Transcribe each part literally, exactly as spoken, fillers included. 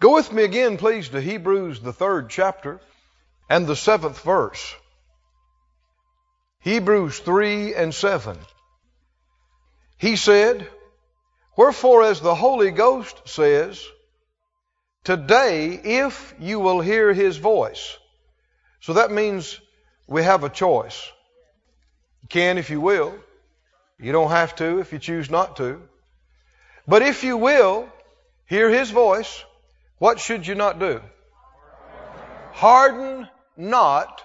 Go with me again, please, to Hebrews, the third chapter and the seventh verse. Hebrews three and seven. He said, "Wherefore, as the Holy Ghost says, today, if you will hear his voice." So that means we have a choice. You can if you will. You don't have to if you choose not to. But if you will hear his voice, what should you not do? Harden not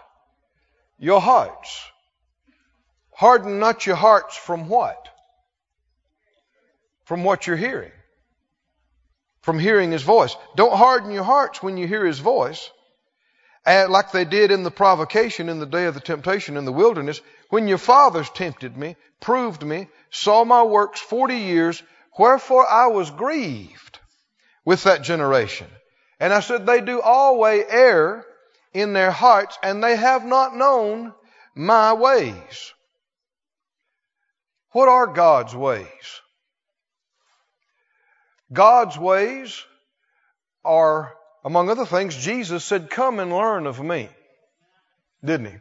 your hearts. Harden not your hearts from what? From what you're hearing. From hearing his voice. Don't harden your hearts when you hear his voice, like they did in the provocation in the day of the temptation in the wilderness, when your fathers tempted me, proved me, saw my works forty years, wherefore I was grieved with that generation. And I said, they do always err in their hearts, and they have not known my ways. What are God's ways? God's ways are, among other things, Jesus said, "Come and learn of me," didn't he?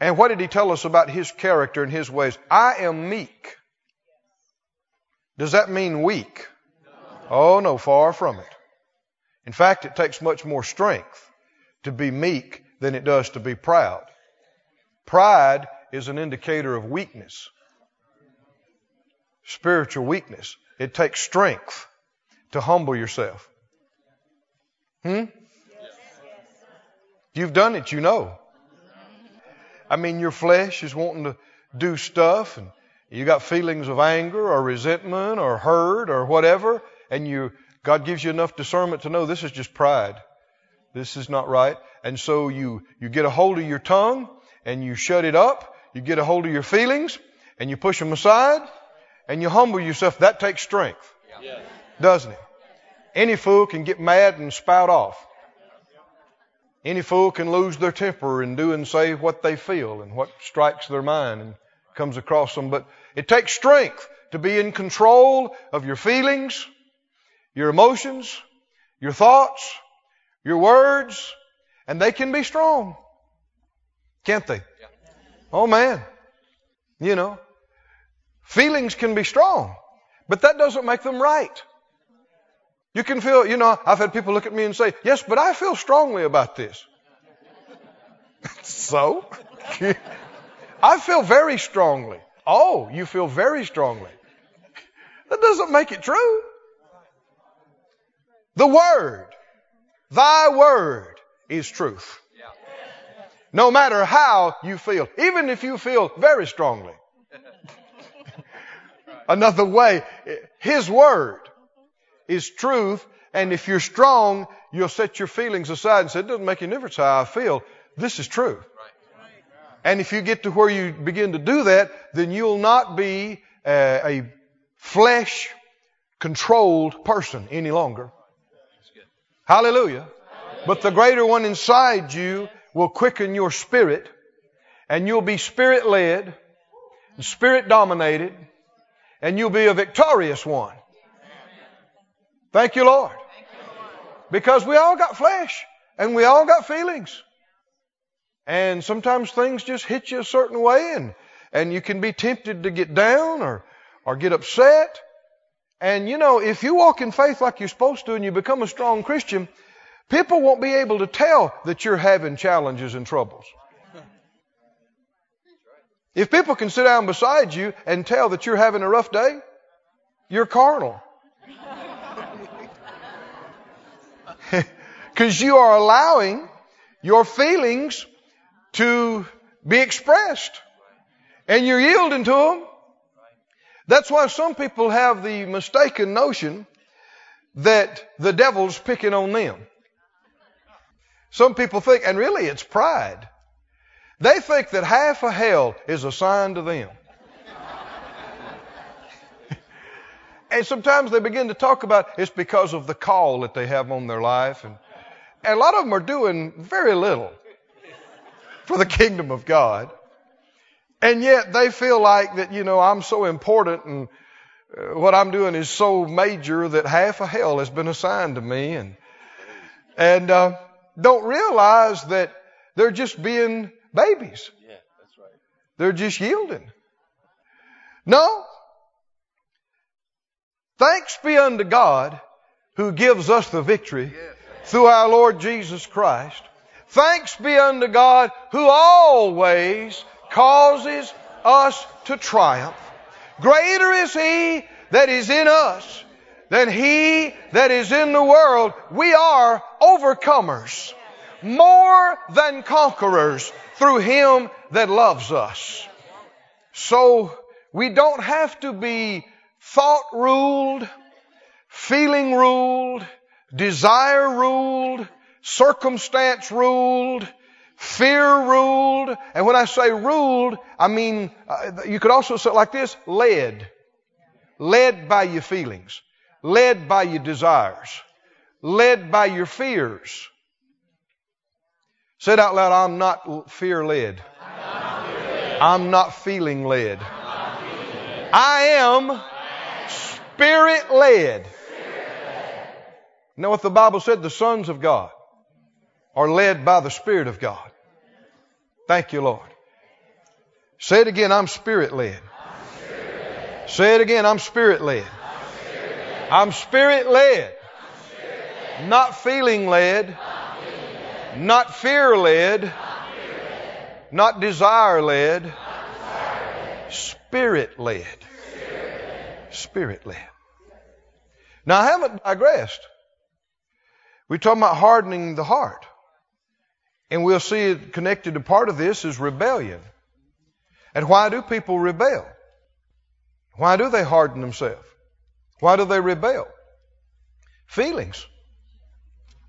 And what did he tell us about his character and his ways? I am meek. Does that mean weak? Oh no, far from it. In fact, it takes much more strength to be meek than it does to be proud. Pride is an indicator of weakness, spiritual weakness. It takes strength to humble yourself. Hmm? You've done it, you know. I mean, your flesh is wanting to do stuff, and you got feelings of anger or resentment or hurt or whatever, and you God gives you enough discernment to know this is just pride. This is not right. And so you, you get a hold of your tongue and you shut it up. You get a hold of your feelings and you push them aside. And you humble yourself. That takes strength, yeah. Doesn't it? Any fool can get mad and spout off. Any fool can lose their temper and do and say what they feel and what strikes their mind and comes across them. But it takes strength to be in control of your feelings, your emotions, your thoughts, your words, and they can be strong, can't they? Yeah. Oh man, you know. Feelings can be strong, but that doesn't make them right. You can feel, you know, I've had people look at me and say, "Yes, but I feel strongly about this." So? I feel very strongly. Oh, you feel very strongly. That doesn't make it true. The word, thy word is truth. No matter how you feel, even if you feel very strongly. Another way, his word is truth, and if you're strong, you'll set your feelings aside and say, "It doesn't make any difference how I feel. This is true." And if you get to where you begin to do that, then you'll not be a, a flesh-controlled person any longer. Hallelujah. But the greater one inside you will quicken your spirit, and you'll be spirit-led, spirit-dominated, and you'll be a victorious one. Thank you, Lord. Because we all got flesh and we all got feelings. And sometimes things just hit you a certain way, and, and you can be tempted to get down or, or get upset. And you know, if you walk in faith like you're supposed to and you become a strong Christian, people won't be able to tell that you're having challenges and troubles. If people can sit down beside you and tell that you're having a rough day, you're carnal. Because you are allowing your feelings to be expressed. And you're yielding to them. That's why some people have the mistaken notion that the devil's picking on them. Some people think, and really it's pride. They think that half of hell is assigned to them. And sometimes they begin to talk about it's because of the call that they have on their life. And, and a lot of them are doing very little for the kingdom of God. And yet they feel like that, you know, I'm so important and what I'm doing is so major that half of hell has been assigned to me. And and uh, don't realize that they're just being babies. Yeah, that's right. They're just yielding. No. Thanks be unto God who gives us the victory through our Lord Jesus Christ. Thanks be unto God who always causes us to triumph. Greater is He that is in us than he that is in the world. We are overcomers, more than conquerors through Him that loves us. So we don't have to be thought-ruled, feeling-ruled, desire-ruled, circumstance-ruled, fear-ruled. And when I say ruled, I mean, uh, you could also say it like this, led. Led by your feelings. Led by your desires. Led by your fears. Say it out loud, I'm not fear-led. I'm not feeling-led. I am Spirit-led. You know what the Bible said? The sons of God are led by the Spirit of God. Thank you, Lord. Say it again, I'm Spirit-led. Spirit Say it again, I'm Spirit-led. I'm Spirit-led. Spirit not feeling-led. Feeling not fear-led. Not, fear not desire-led. Desire Spirit-led. Spirit-led. Spirit-led. Now, I haven't digressed. We're talking about hardening the heart. And we'll see it connected to part of this is rebellion. And why do people rebel? Why do they harden themselves? Why do they rebel? Feelings,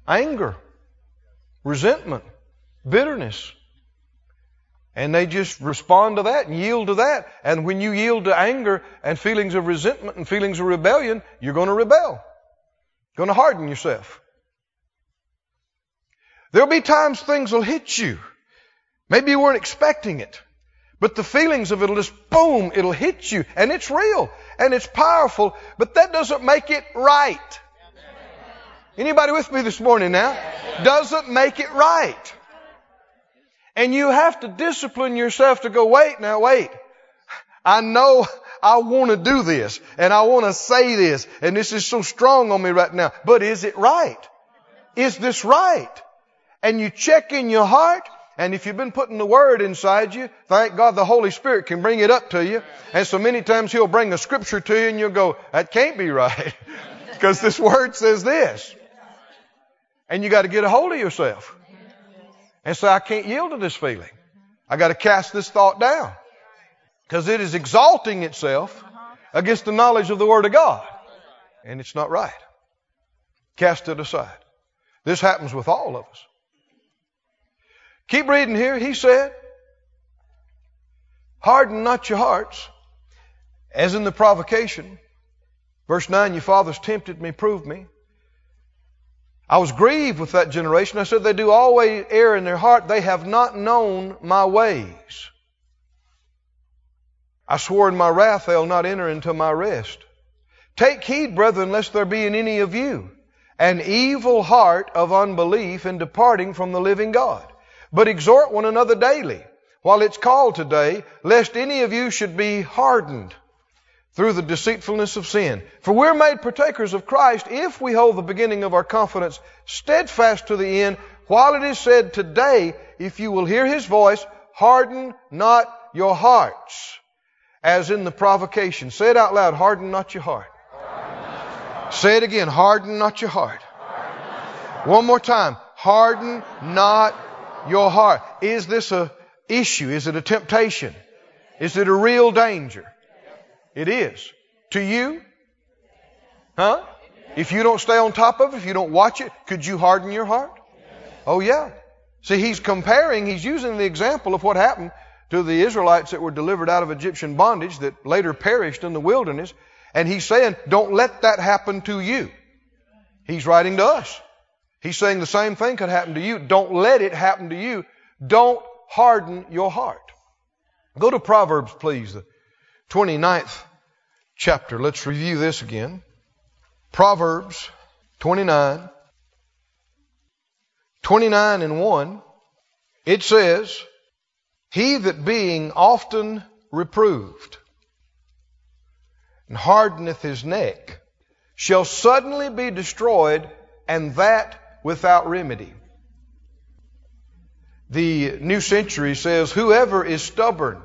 anger, resentment, bitterness. And they just respond to that and yield to that. And when you yield to anger and feelings of resentment and feelings of rebellion, you're going to rebel. You're going to harden yourself. There'll be times things will hit you. Maybe you weren't expecting it. But the feelings of it will just, boom, it'll hit you. And it's real. And it's powerful. But that doesn't make it right. Anybody with me this morning now? Doesn't make it right. And you have to discipline yourself to go, wait, now wait. I know I want to do this. And I want to say this. And this is so strong on me right now. But is it right? Is this right? And you check in your heart. And if you've been putting the Word inside you, thank God the Holy Spirit can bring it up to you. And so many times He'll bring a scripture to you and you'll go, that can't be right. Because this Word says this. And you got to get a hold of yourself. And say, so I can't yield to this feeling. I got to cast this thought down. Because it is exalting itself against the knowledge of the Word of God. And it's not right. Cast it aside. This happens with all of us. Keep reading here. He said, harden not your hearts, as in the provocation. Verse nine, your fathers tempted me, proved me. I was grieved with that generation. I said, they do always err in their heart. They have not known my ways. I swore in my wrath, they'll not enter into my rest. Take heed, brethren, lest there be in any of you an evil heart of unbelief in departing from the living God. But exhort one another daily, while it's called today, lest any of you should be hardened through the deceitfulness of sin. For we're made partakers of Christ if we hold the beginning of our confidence steadfast to the end, while it is said today, if you will hear His voice, harden not your hearts, as in the provocation. Say it out loud, harden not your heart. Harden not your heart. Say it again, harden not your heart. Harden not your heart. One more time, harden not your heart. Is this a issue? Is it a temptation? Is it a real danger? It is. To you? Huh? If you don't stay on top of it, if you don't watch it, could you harden your heart? Oh yeah. See, he's comparing, he's using the example of what happened to the Israelites that were delivered out of Egyptian bondage that later perished in the wilderness. And he's saying, don't let that happen to you. He's writing to us. He's saying the same thing could happen to you. Don't let it happen to you. Don't harden your heart. Go to Proverbs, please, the twenty-ninth chapter. Let's review this again. Proverbs twenty-nine. twenty-nine and one, it says, "He that being often reproved and hardeneth his neck shall suddenly be destroyed, and that without remedy." The New Century says, "Whoever is stubborn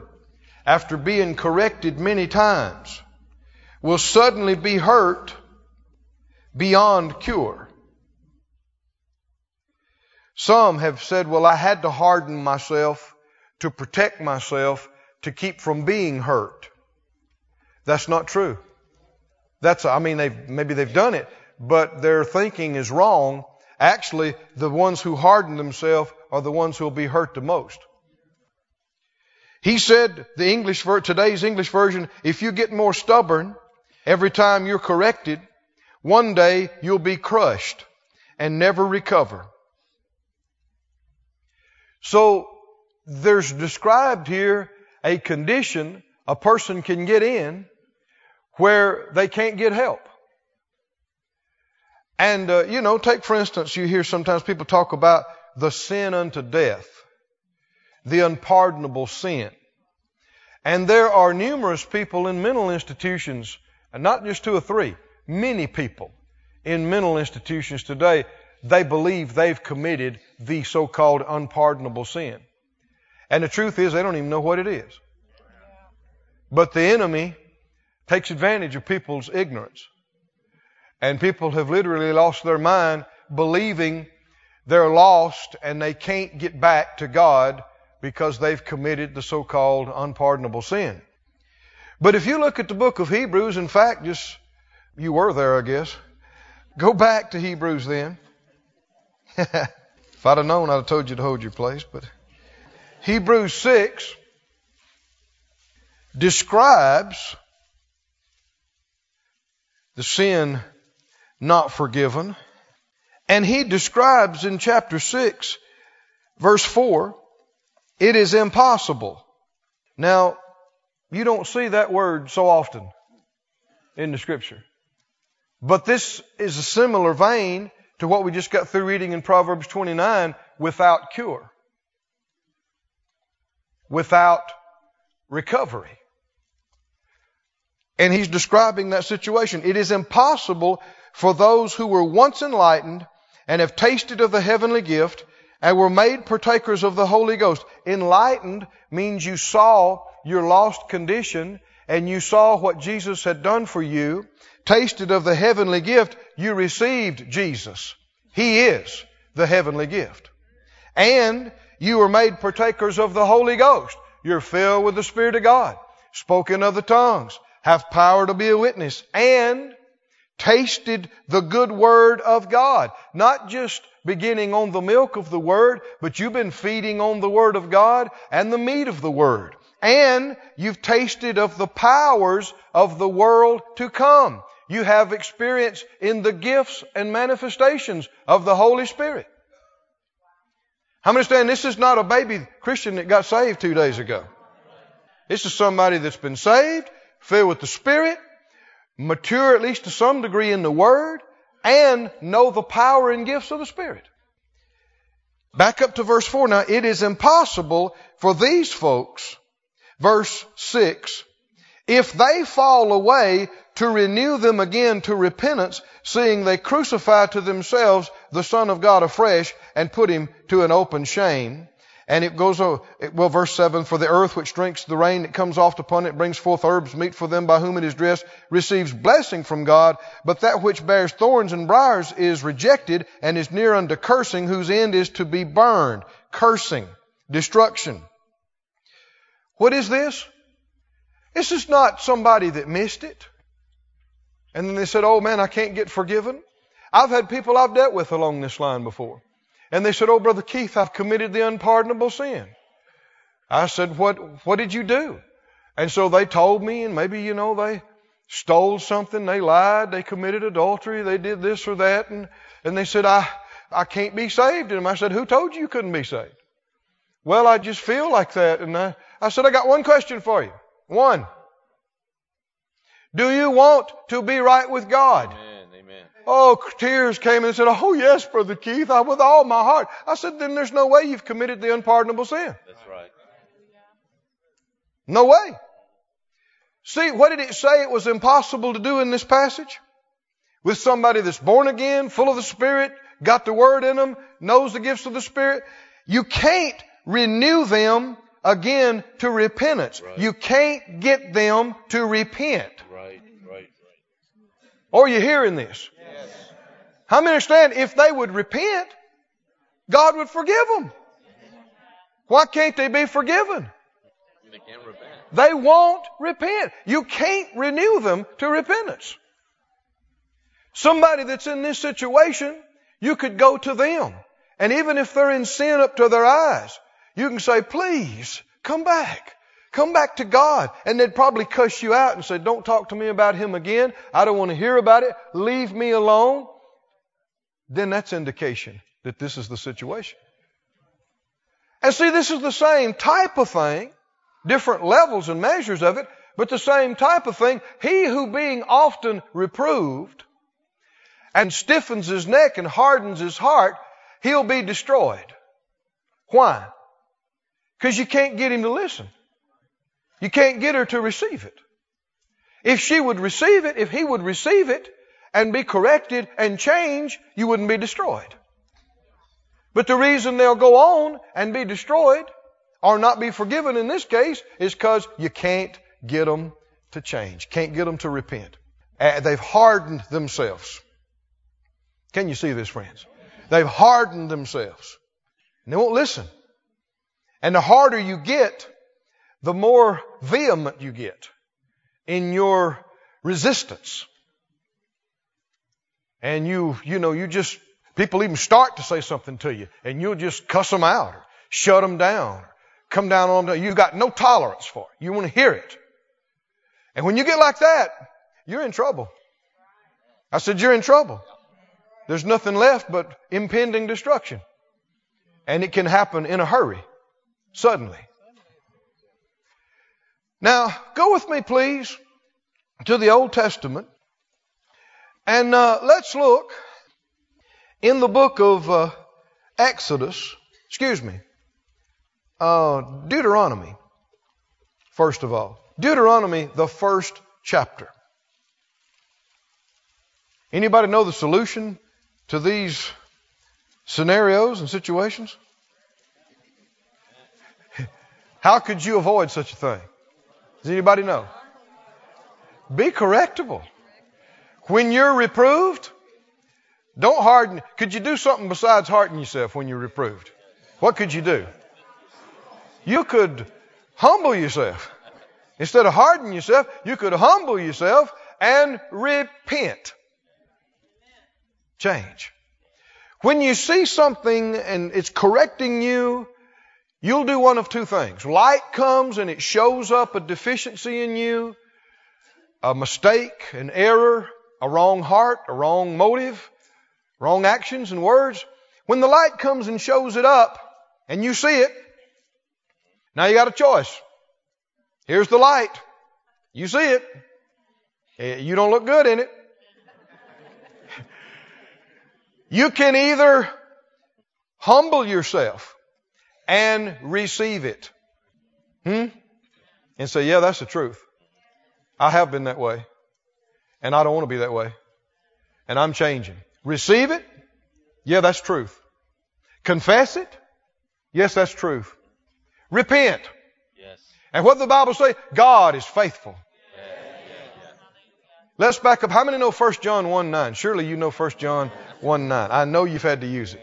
after being corrected many times will suddenly be hurt beyond cure." Some have said, "Well, I had to harden myself to protect myself to keep from being hurt." That's not true. That's, I mean, they've, maybe they've done it, but their thinking is wrong. Actually, the ones who harden themselves are the ones who will be hurt the most. He said, the English ver- today's English version, if you get more stubborn every time you're corrected, one day you'll be crushed and never recover. So there's described here a condition a person can get in where they can't get help. And, uh, you know, take for instance, you hear sometimes people talk about the sin unto death, the unpardonable sin. And there are numerous people in mental institutions, and not just two or three, many people in mental institutions today, they believe they've committed the so-called unpardonable sin. And the truth is, they don't even know what it is. But the enemy takes advantage of people's ignorance. And people have literally lost their mind believing they're lost and they can't get back to God because they've committed the so-called unpardonable sin. But if you look at the book of Hebrews, in fact, just, you were there, I guess. Go back to Hebrews then. If I'd have known, I'd have told you to hold your place. But Hebrews six describes the sin not forgiven. And he describes in chapter six, verse four, it is impossible. Now, you don't see that word so often in the scripture. But this is a similar vein to what we just got through reading in Proverbs twenty-nine, without cure, without recovery. And he's describing that situation. It is impossible for those who were once enlightened and have tasted of the heavenly gift and were made partakers of the Holy Ghost. Enlightened means you saw your lost condition and you saw what Jesus had done for you. Tasted of the heavenly gift, you received Jesus. He is the heavenly gift. And you were made partakers of the Holy Ghost. You're filled with the Spirit of God, spoke in other tongues, have power to be a witness, and tasted the good word of God. Not just beginning on the milk of the word, but you've been feeding on the word of God and the meat of the word. And you've tasted of the powers of the world to come. You have experience in the gifts and manifestations of the Holy Spirit. How many understand this is not a baby Christian that got saved two days ago? This is somebody that's been saved, filled with the Spirit, mature at least to some degree in the Word, and know the power and gifts of the Spirit. Back up to verse four now. It is impossible for these folks, verse six, if they fall away, to renew them again to repentance, seeing they crucify to themselves the Son of God afresh and put him to an open shame. And it goes, well, verse seven, for the earth which drinks the rain that comes oft upon it brings forth herbs, meat for them by whom it is dressed, receives blessing from God. But that which bears thorns and briars is rejected and is near unto cursing, whose end is to be burned. Cursing, destruction. What is this? This is not somebody that missed it and then they said, "Oh man, I can't get forgiven." I've had people I've dealt with along this line before. And they said, "Oh, Brother Keith, I've committed the unpardonable sin." I said, what, what did you do? And so they told me, and maybe, you know, they stole something, they lied, they committed adultery, they did this or that. And, and they said, I, I can't be saved. And I said, "Who told you you couldn't be saved?" "Well, I just feel like that." And I, I said, "I got one question for you. One. Do you want to be right with God?" Amen. Amen. oh, tears came and said, oh, yes, Brother Keith, I, with all my heart. I said, then there's no way you've committed the unpardonable sin. That's right. No way. See, what did it say it was impossible to do in this passage? With somebody that's born again, full of the Spirit, got the Word in them, knows the gifts of the Spirit. You can't renew them again to repentance. Right. You can't get them to repent. Right, right, right. Are you hearing this? Yes. How many understand if they would repent, God would forgive them? Why can't they be forgiven? They can't repent. They won't repent. You can't renew them to repentance. Somebody that's in this situation, you could go to them. And even if they're in sin up to their eyes, you can say, please, come back. Come back to God. And they'd probably cuss you out and say, don't talk to me about him again. I don't want to hear about it. Leave me alone. Then that's indication that this is the situation. And see, this is the same type of thing, different levels and measures of it, but the same type of thing. He who being often reproved and stiffens his neck and hardens his heart, he'll be destroyed. Why? Because you can't get him to listen. You can't get her to receive it. If she would receive it, if he would receive it and be corrected and change, you wouldn't be destroyed. But the reason they'll go on and be destroyed or not be forgiven in this case is because you can't get them to change. Can't get them to repent. Uh, they've hardened themselves. Can you see this, friends? They've hardened themselves. And they won't listen. And the harder you get, the more vehement you get in your resistance. And you, you know, you just, people even start to say something to you and you'll just cuss them out or shut them down or come down on them. You've got no tolerance for it. You want to hear it. And when you get like that, you're in trouble. I said, you're in trouble. There's nothing left but impending destruction. And it can happen in a hurry, suddenly. Now, go with me, please, to the Old Testament. And uh, let's look in the book of uh, Exodus, excuse me, uh, Deuteronomy, first of all. Deuteronomy, the first chapter. Anybody know the solution to these scenarios and situations? How could you avoid such a thing? Does anybody know? Be correctable. When you're reproved, don't harden. Could you do something besides harden yourself when you're reproved? What could you do? You could humble yourself. Instead of harden yourself, you could humble yourself and repent. Change. When you see something and it's correcting you, you'll do one of two things. Light comes and it shows up a deficiency in you, a mistake, an error, a wrong heart, a wrong motive, wrong actions and words. When the light comes and shows it up and you see it, now you got a choice. Here's the light. You see it. You don't look good in it. You can either humble yourself and receive it. Hmm? And say, yeah, that's the truth. I have been that way. And I don't want to be that way. And I'm changing. Receive it. Yeah, that's truth. Confess it. Yes, that's truth. Repent. Yes. And what the Bible say? God is faithful. Let's back up. How many know First John one nine? Surely you know First John one nine. I know you've had to use it.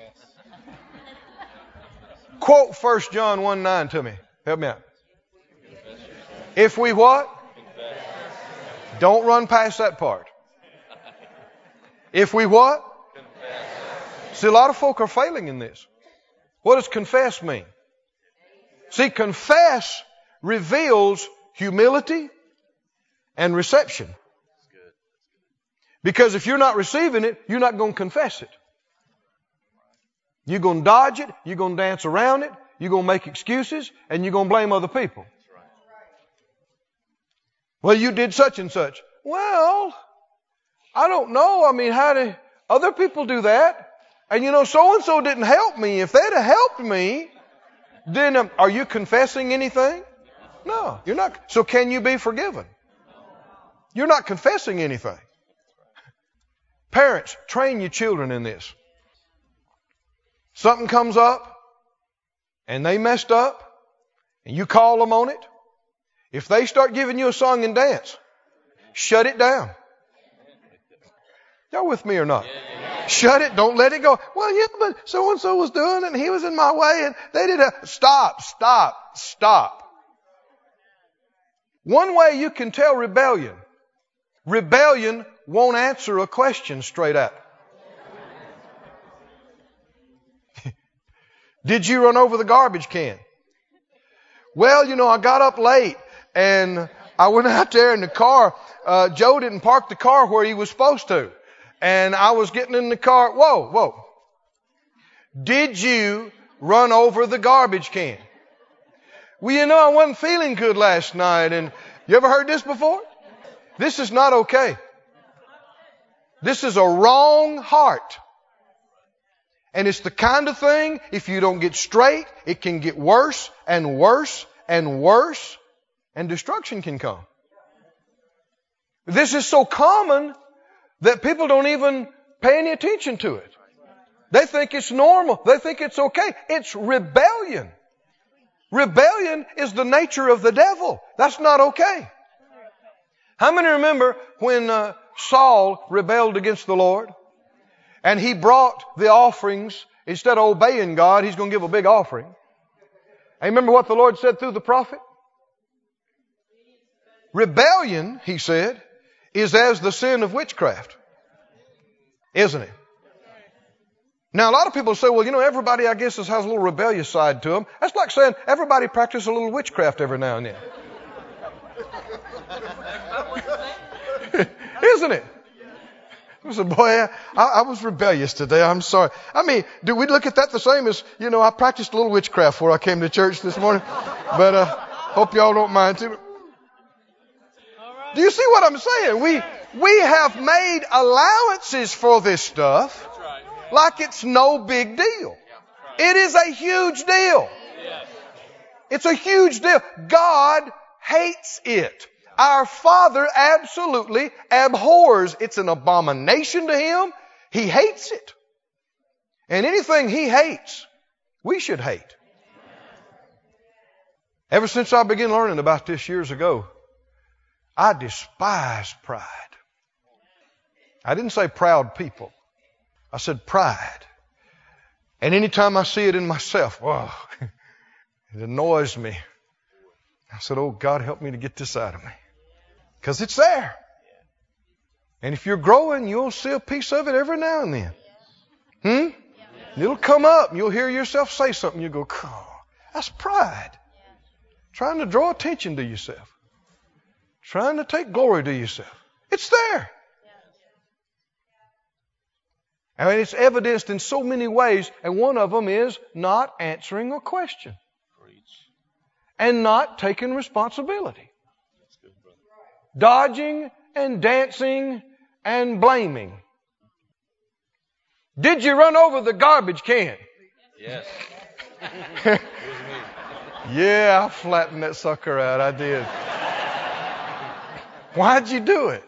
Quote First John one nine to me. Help me out. If we what? Don't run past that part. If we what? See, a lot of folk are failing in this. What does confess mean? See, confess reveals humility and reception. Because if you're not receiving it, you're not going to confess it. You're going to dodge it. You're going to dance around it. You're going to make excuses and you're going to blame other people. Well, you did such and such. Well, I don't know. I mean, how do Other people do that. And you know, so-and-so didn't help me. If they'd have helped me, then um, are you confessing anything? No, you're not. So can you be forgiven? You're not confessing anything. Parents, train your children in this. Something comes up and they messed up and you call them on it. If they start giving you a song and dance, shut it down. Y'all with me or not? Yeah. Shut it. Don't let it go. Well, yeah, but so-and-so was doing it and he was in my way and they did a... Stop, stop, stop. One way you can tell rebellion. Rebellion won't answer a question straight out. Did you run over the garbage can? Well, you know, I got up late and I went out there in the car. Uh, Joe didn't park the car where he was supposed to. And I was getting in the car. Whoa, whoa. Did you run over the garbage can? Well, you know, I wasn't feeling good last night. And you ever heard this before? This is not okay. This is a wrong heart. And it's the kind of thing, if you don't get straight, it can get worse and worse and worse, and destruction can come. This is so common that people don't even pay any attention to it. They think it's normal. They think it's okay. It's rebellion. Rebellion is the nature of the devil. That's not okay. How many remember when uh, Saul rebelled against the Lord? And he brought the offerings. Instead of obeying God, he's going to give a big offering. And remember what the Lord said through the prophet? Rebellion, he said, is as the sin of witchcraft. Isn't it? Now, a lot of people say, well, you know, everybody, I guess, has a little rebellious side to them. That's like saying everybody practices a little witchcraft every now and then. Isn't it? I said, boy, I, I was rebellious today. I'm sorry. I mean, do we look at that the same as, you know, I practiced a little witchcraft before I came to church this morning. But uh hope y'all don't mind too. Do you see what I'm saying? We we have made allowances for this stuff like it's no big deal. It is a huge deal. It's a huge deal. God hates it. Our Father absolutely abhors. It's an abomination to Him. He hates it. And anything He hates, we should hate. Ever since I began learning about this years ago, I despise pride. I didn't say proud people. I said pride. And anytime I see it in myself, whoa, it annoys me. I said, oh, God, help me to get this out of me. Because it's there. And if you're growing, you'll see a piece of it every now and then. Hmm? It'll come up and you'll hear yourself say something. You'll go, oh, that's pride. Trying to draw attention to yourself. Trying to take glory to yourself. It's there. I mean, it's evidenced in so many ways. And one of them is not answering a question. And not taking responsibility. Dodging and dancing and blaming. Did you run over the garbage can? Yes. Yeah, I flattened that sucker out. I did. Why'd you do it?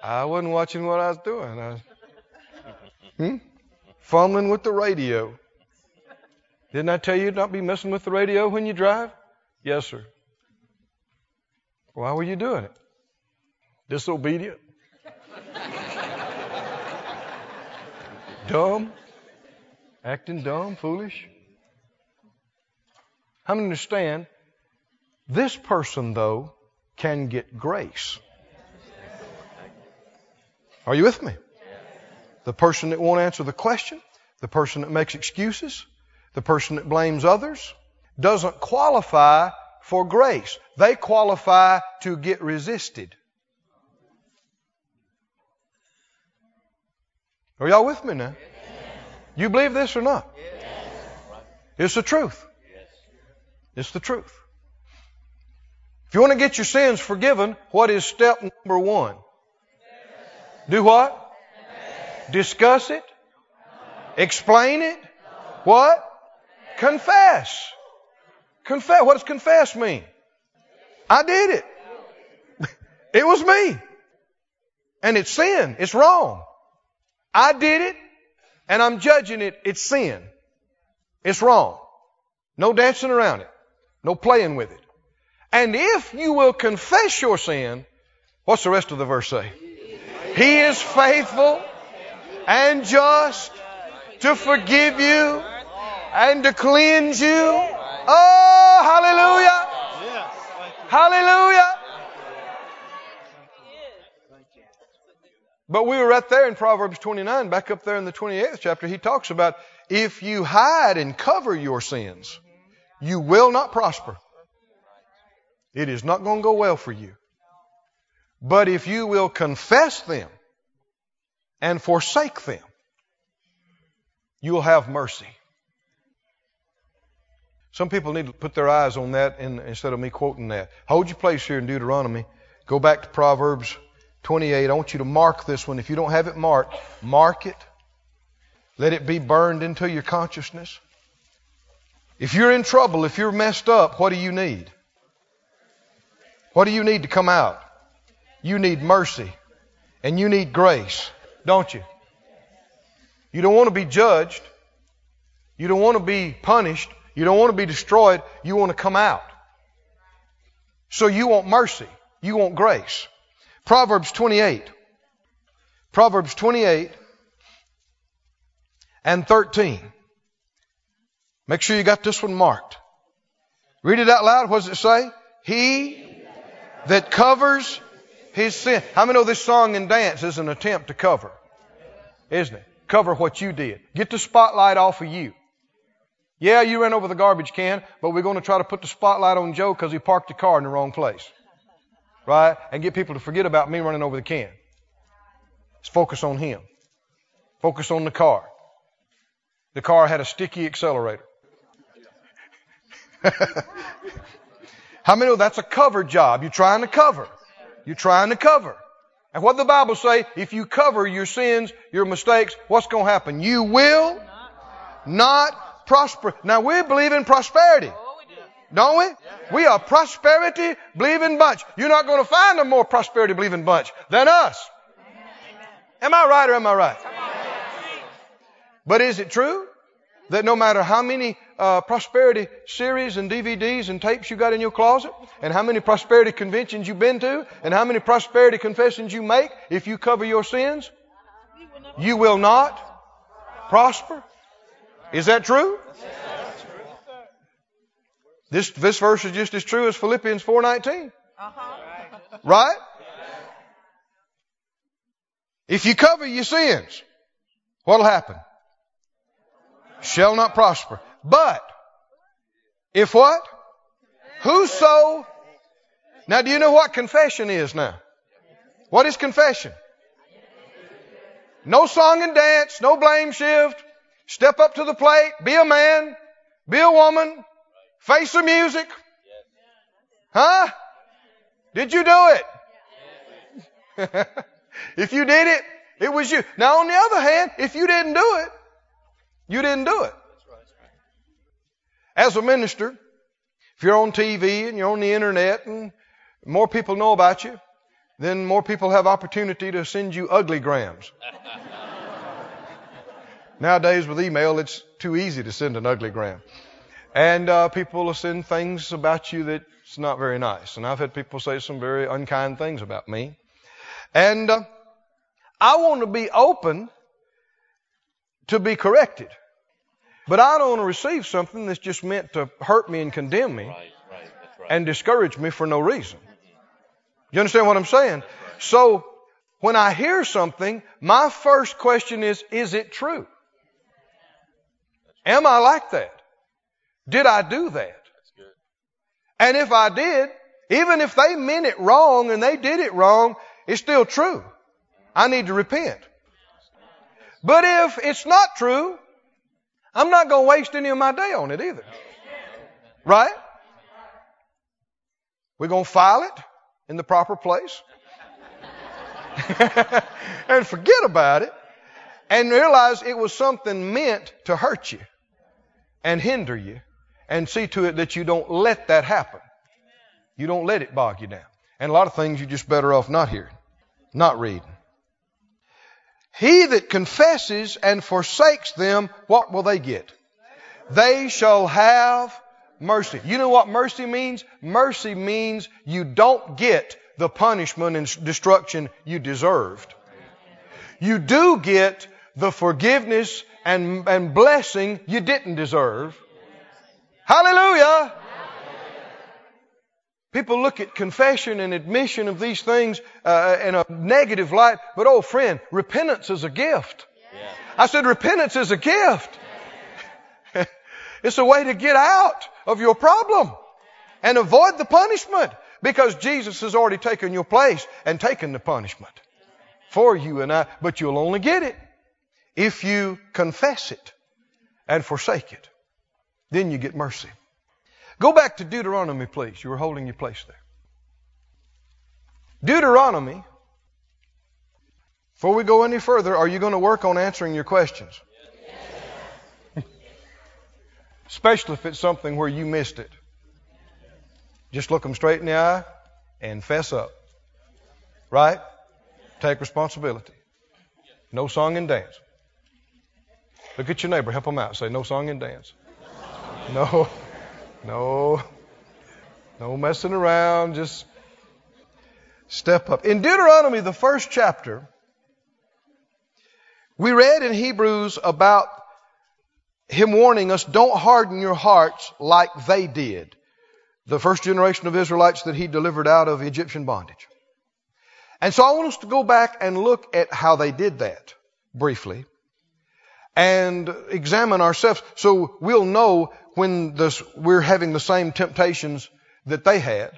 I wasn't watching what I was doing. I was hmm? fumbling with the radio. Didn't I tell you not be messing with the radio when you drive? Yes, sir. Why were you doing it? Disobedient. Dumb. Acting dumb, foolish. How many understand? This person, though, can get grace. Are you with me? The person that won't answer the question, the person that makes excuses, the person that blames others doesn't qualify for grace. They qualify to get resisted. Are y'all with me now? Yes. You believe this or not? Yes. It's the truth. Yes. It's the truth. If you want to get your sins forgiven, what is step number one? Yes. Do what? Yes. Discuss it? Explain it? What? Confess. Confess. What does confess mean? I did it. It was me. And it's sin. It's wrong. I did it, and I'm judging it. It's sin. It's wrong. No dancing around it. No playing with it. And if you will confess your sin, what's the rest of the verse say? He is faithful and just to forgive you and to cleanse you. Oh, hallelujah. Hallelujah. But we were right there in Proverbs twenty-nine, back up there in the twenty-eighth chapter. He talks about if you hide and cover your sins, you will not prosper. It is not going to go well for you. But if you will confess them and forsake them, you will have mercy. Some people need to put their eyes on that in, instead of me quoting that. Hold your place here in Deuteronomy. Go back to Proverbs twenty-eight. I want you to mark this one. If you don't have it marked, mark it. Let it be burned into your consciousness. If you're in trouble, if you're messed up, what do you need? What do you need to come out? You need mercy and you need grace, don't you? You don't want to be judged. You don't want to be punished. You don't want to be destroyed. You want to come out. So you want mercy. You want grace. Proverbs twenty-eight. Proverbs twenty-eight and thirteen. Make sure you got this one marked. Read it out loud. What does it say? He that covers his sin. How many know this song and dance is an attempt to cover? Isn't it? Cover what you did. Get the spotlight off of you. Yeah, you ran over the garbage can, but we're going to try to put the spotlight on Joe because he parked the car in the wrong place. Right? And get people to forget about me running over the can. Let's focus on him. Focus on the car. The car had a sticky accelerator. How many know that's a cover job? You're trying to cover. You're trying to cover. And what the Bible say, if you cover your sins, your mistakes, what's going to happen? You will not prosper. Now we believe in prosperity. Don't we? We are prosperity believing bunch. You're not going to find a more prosperity believing bunch than us. Am I right or am I right? But is it true that no matter how many uh, prosperity series and D V Ds and tapes you got in your closet, and how many prosperity conventions you've been to, and how many prosperity confessions you make, if you cover your sins, you will not prosper? Is that true? This, this verse is just as true as Philippians four nineteen. Right? If you cover your sins, what'll happen? Shall not prosper. But if what? Whoso. Now, do you know what confession is now? What is confession? No song and dance, no blame shift. Step up to the plate. Be a man. Be a woman. Face the music. Huh? Did you do it? If you did it, it was you. Now, on the other hand, if you didn't do it, you didn't do it. As a minister, if you're on T V and you're on the internet and more people know about you, then more people have opportunity to send you ugly grams. Nowadays with email, it's too easy to send an ugly gram. And uh, people will send things about you that's not very nice. And I've had people say some very unkind things about me. And uh, I want to be open to be corrected. But I don't want to receive something that's just meant to hurt me and condemn me, right, right, that's right, and discourage me for no reason. You understand what I'm saying? So when I hear something, my first question is, is it true? Am I like that? Did I do that? And if I did, even if they meant it wrong and they did it wrong, it's still true. I need to repent. But if it's not true, I'm not going to waste any of my day on it either. Right? We're going to file it in the proper place and forget about it. and realize it was something meant to hurt you and hinder you, and see to it that you don't let that happen. You don't let it bog you down. And a lot of things you're just better off not hearing, not reading. He that confesses and forsakes them, what will they get? They shall have mercy. You know what mercy means? Mercy means you don't get the punishment and destruction you deserved. You do get the forgiveness and, and blessing you didn't deserve. Hallelujah! People look at confession and admission of these things uh, in a negative light. But, oh, friend, repentance is a gift. Yeah. I said repentance is a gift. Yeah. It's a way to get out of your problem and avoid the punishment, because Jesus has already taken your place and taken the punishment for you and I. But you'll only get it if you confess it and forsake it. Then you get mercy. Go back to Deuteronomy, please. You were holding your place there. Deuteronomy. Before we go any further, are you going to work on answering your questions? Yes. Especially if it's something where you missed it. Just look them straight in the eye and fess up. Right? Take responsibility. No song and dance. Look at your neighbor. Help them out. Say, no song and dance. No. No, no messing around, just step up. In Deuteronomy, the first chapter, we read in Hebrews about him warning us, don't harden your hearts like they did, the first generation of Israelites that he delivered out of Egyptian bondage. And so I want us to go back and look at how they did that briefly and examine ourselves, so we'll know when this, we're having the same temptations that they had,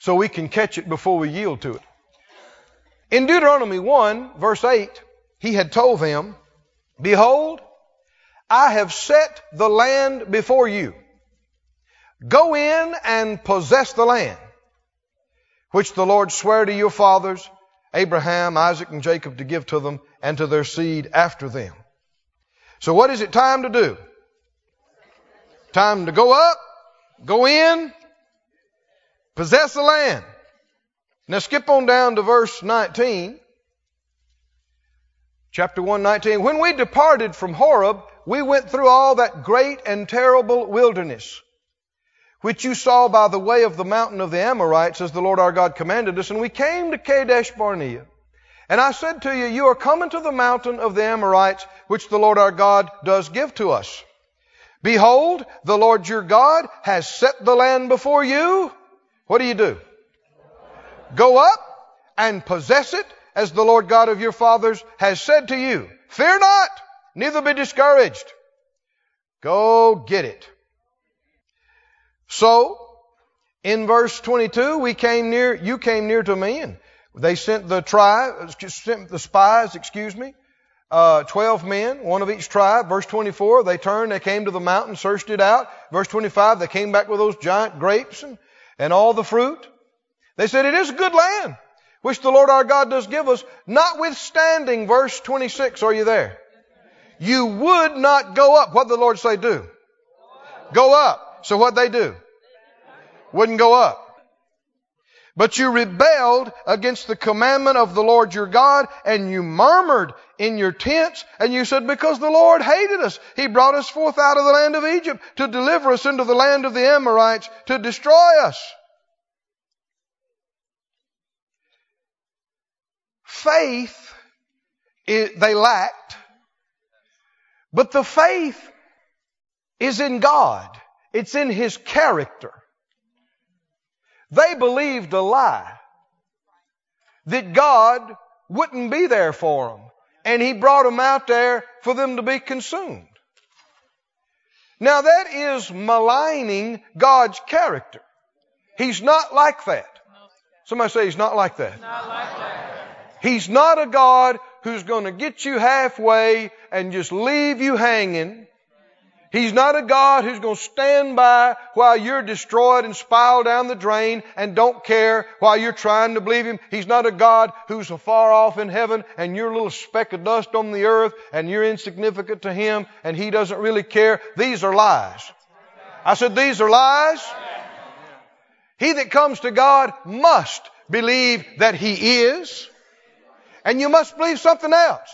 so we can catch it before we yield to it. In Deuteronomy one, verse eight, he had told them, behold, I have set the land before you. Go in and possess the land, which the Lord sware to your fathers, Abraham, Isaac, and Jacob, to give to them and to their seed after them. So what is it time to do? Time to go up, go in, possess the land. Now skip on down to verse nineteen. Chapter one nineteen. When we departed from Horeb, we went through all that great and terrible wilderness, which you saw by the way of the mountain of the Amorites, as the Lord our God commanded us. And we came to Kadesh Barnea. And I said to you, you are coming to the mountain of the Amorites, which the Lord our God does give to us. Behold, the Lord your God has set the land before you. What do you do? Go up and possess it, as the Lord God of your fathers has said to you. Fear not, neither be discouraged. Go get it. So, in verse twenty-two, we came near, you came near to me, and they sent the tribe, sent the spies, excuse me, Uh, twelve men, one of each tribe. Verse twenty-four, they turned, they came to the mountain, searched it out. Verse twenty-five, they came back with those giant grapes and, and all the fruit. They said, it is a good land, which the Lord our God does give us. Notwithstanding, verse twenty-six, are you there? You would not go up. What did the Lord say do? Go up. So what they do? Wouldn't go up. But you rebelled against the commandment of the Lord your God, and you murmured in your tents, and you said, because the Lord hated us, he brought us forth out of the land of Egypt to deliver us into the land of the Amorites to destroy us. Faith, it, they lacked, but the faith is in God. It's in his character. They believed a lie that God wouldn't be there for them, and he brought them out there for them to be consumed. Now that is maligning God's character. He's not like that. Somebody say he's not like that. Not like that. He's not a God who's going to get you halfway and just leave you hanging. He's not a God who's going to stand by while you're destroyed and spiral down the drain and don't care while you're trying to believe Him. He's not a God who's afar off in heaven and you're a little speck of dust on the earth and you're insignificant to Him and He doesn't really care. These are lies. I said, these are lies. He that comes to God must believe that He is, and you must believe something else.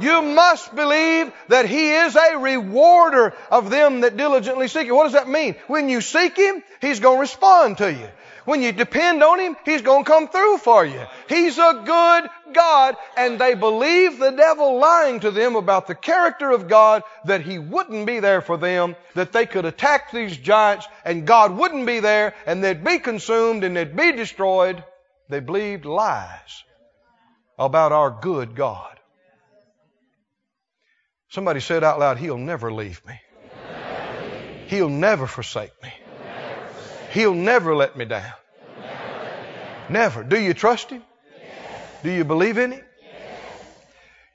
You must believe that He is a rewarder of them that diligently seek Him. What does that mean? When you seek Him, He's going to respond to you. When you depend on Him, He's going to come through for you. He's a good God, and they believe the devil lying to them about the character of God, that He wouldn't be there for them, that they could attack these giants, and God wouldn't be there, and they'd be consumed, and they'd be destroyed. They believed lies about our good God. Somebody said out loud, He'll never leave me. He'll never forsake me. He'll never let me down. Never. Do you trust Him? Do you believe in Him?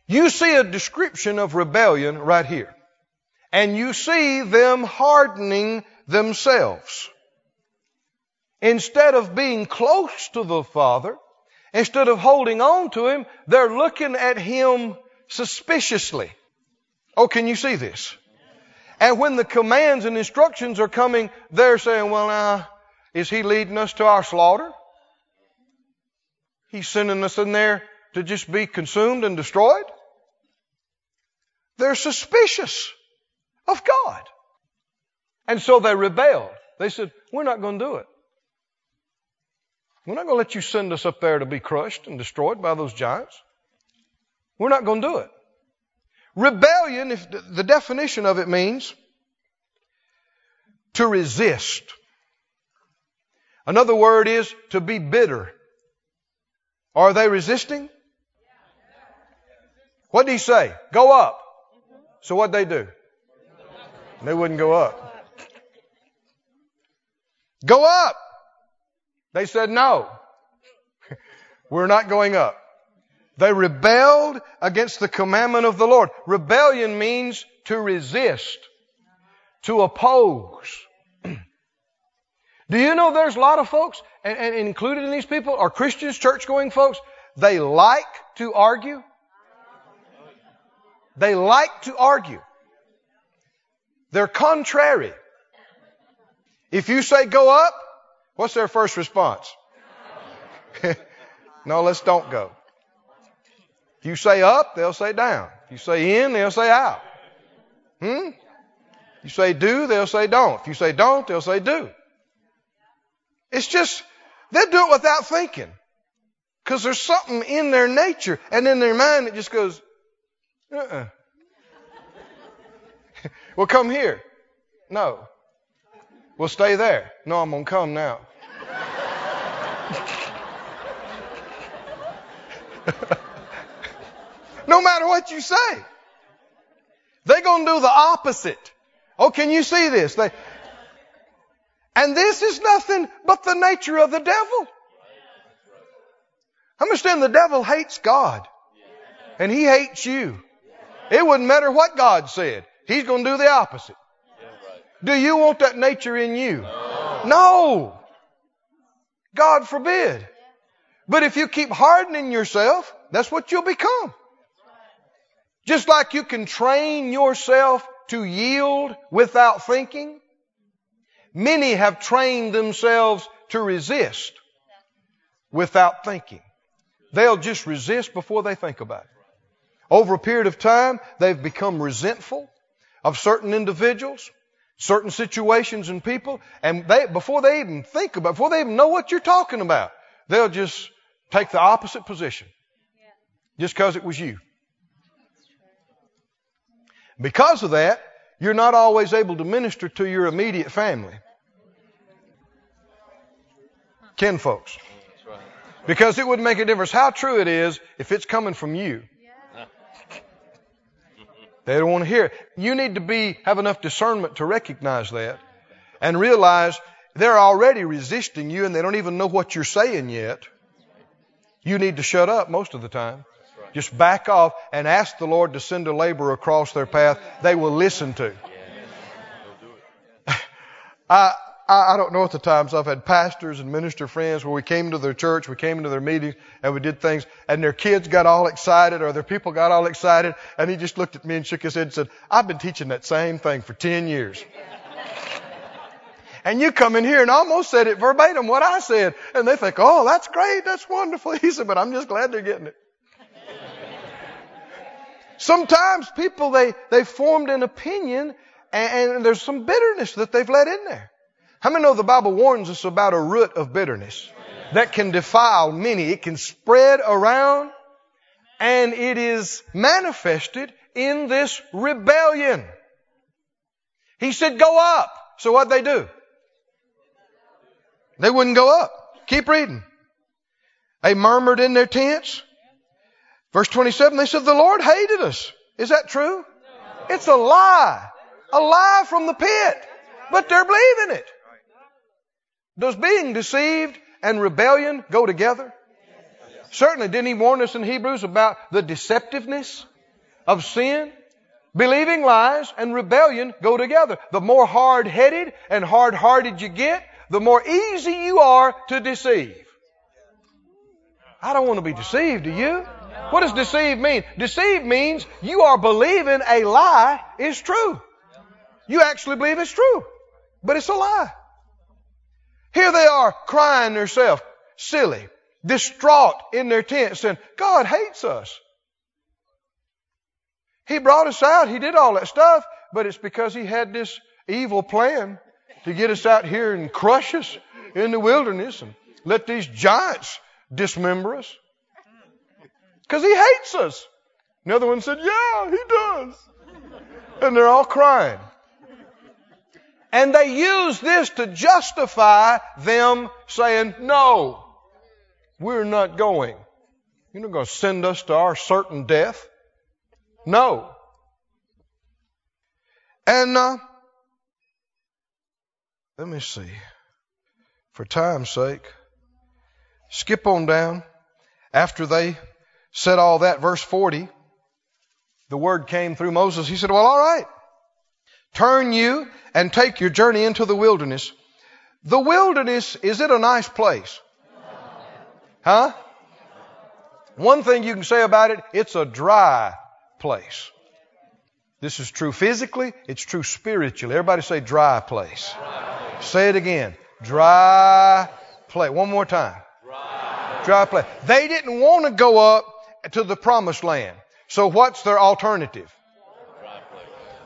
You see a description of rebellion right here. And you see them hardening themselves. Instead of being close to the Father, instead of holding on to Him, they're looking at Him suspiciously. Oh, can you see this? And when the commands and instructions are coming, they're saying, well, now, is He leading us to our slaughter? He's sending us in there to just be consumed and destroyed? They're suspicious of God. And so they rebelled. They said, we're not going to do it. We're not going to let you send us up there to be crushed and destroyed by those giants. We're not going to do it. Rebellion, if the definition of it means to resist. Another word is to be bitter. Are they resisting? What did He say? Go up. So what did they do? They wouldn't go up. Go up. They said no. We're not going up. They rebelled against the commandment of the Lord. Rebellion means to resist, to oppose. Do you know there's a lot of folks, and, and included in these people are Christians, church-going folks, they like to argue. They like to argue. They're contrary. If you say go up, what's their first response? No, let's don't go. If you say up, they'll say down. If you say in, they'll say out. Hmm? If you say do, they'll say don't. If you say don't, they'll say do. It's just, they'll do it without thinking. Because there's something in their nature and in their mind that just goes, uh-uh. Well, come here. No. Well, stay there. No, I'm going to come now. No matter what you say, they're going to do the opposite. Oh, can you see this? They, and this is nothing but the nature of the devil. Understand, the devil hates God. And he hates you. It wouldn't matter what God said. He's going to do the opposite. Do you want that nature in you? No. No. God forbid. But if you keep hardening yourself, that's what you'll become. Just like you can train yourself to yield without thinking, many have trained themselves to resist without thinking. They'll just resist before they think about it. Over a period of time, they've become resentful of certain individuals, certain situations and people, and they, before they even think about, before they even know what you're talking about, they'll just take the opposite position just because it was you. Because of that, you're not always able to minister to your immediate family. Kin folks. Because it wouldn't make a difference how true it is if it's coming from you. They don't want to hear it. You need to be have enough discernment to recognize that and realize they're already resisting you and they don't even know what you're saying yet. You need to shut up most of the time. Just back off and ask the Lord to send a laborer across their path they will listen to. I, I, I don't know at the times I've had pastors and minister friends where we came to their church, we came to their meetings, and we did things, and their kids got all excited or their people got all excited, and he just looked at me and shook his head and said, I've been teaching that same thing for ten years. And you come in here and almost said it verbatim what I said. And they think, oh, that's great. That's wonderful. He said, but I'm just glad they're getting it. Sometimes people, they, they formed an opinion and, and there's some bitterness that they've let in there. How many know the Bible warns us about a root of bitterness that can defile many? It can spread around, and it is manifested in this rebellion. He said, go up. So what'd they do? They wouldn't go up. Keep reading. They murmured in their tents. Verse twenty-seven, they said, the Lord hated us. Is that true? No. It's a lie. A lie from the pit. But they're believing it. Does being deceived and rebellion go together? Yes. Certainly, didn't he warn us in Hebrews about the deceptiveness of sin? Believing lies and rebellion go together. The more hard-headed and hard-hearted you get, the more easy you are to deceive. I don't want to be deceived, do you? What does deceive mean? Deceive means you are believing a lie is true. You actually believe it's true, but it's a lie. Here they are crying themselves silly, distraught in their tents, saying, God hates us. He brought us out. He did all that stuff, but it's because he had this evil plan to get us out here and crush us in the wilderness and let these giants dismember us. Because he hates us. Another one said, yeah, he does. And they're all crying. And they use this to justify them saying, no, we're not going. You're not going to send us to our certain death. No. And uh, let me see. For time's sake, skip on down. After they said all that, verse forty, the word came through Moses. He said, well, all right, turn you and take your journey into the wilderness. The wilderness, is it a nice place? Huh? One thing you can say about it, it's a dry place. This is true physically. It's true spiritually. Everybody say dry place. Dry. Say it again. Dry place. One more time. Dry. Dry place. They didn't want to go up to the promised land. So what's their alternative?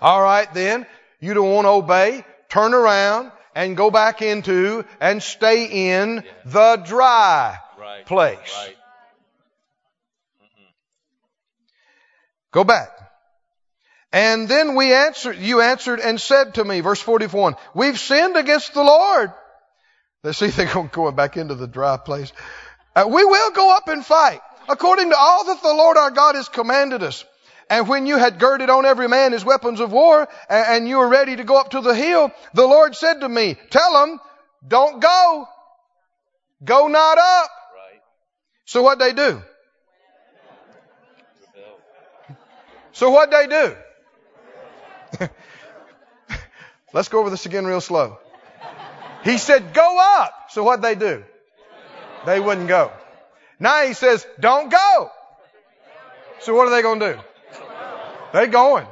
All right, then you don't want to obey. Turn around and go back into and stay in yeah. the dry right. place. Right. Mm-hmm. Go back. And then we answered, you answered and said to me, verse forty-one, we've sinned against the Lord. Let's see, they're going back into the dry place. Uh, we will go up and fight according to all that the Lord our God has commanded us. And when you had girded on every man his weapons of war, and you were ready to go up to the hill, the Lord said to me, tell them, don't go. Go not up. Right. So what'd they do? So what'd they do? Let's go over this again real slow. He said, go up. So what'd they do? They wouldn't go. Now he says, don't go. So what are they going to do? They're going.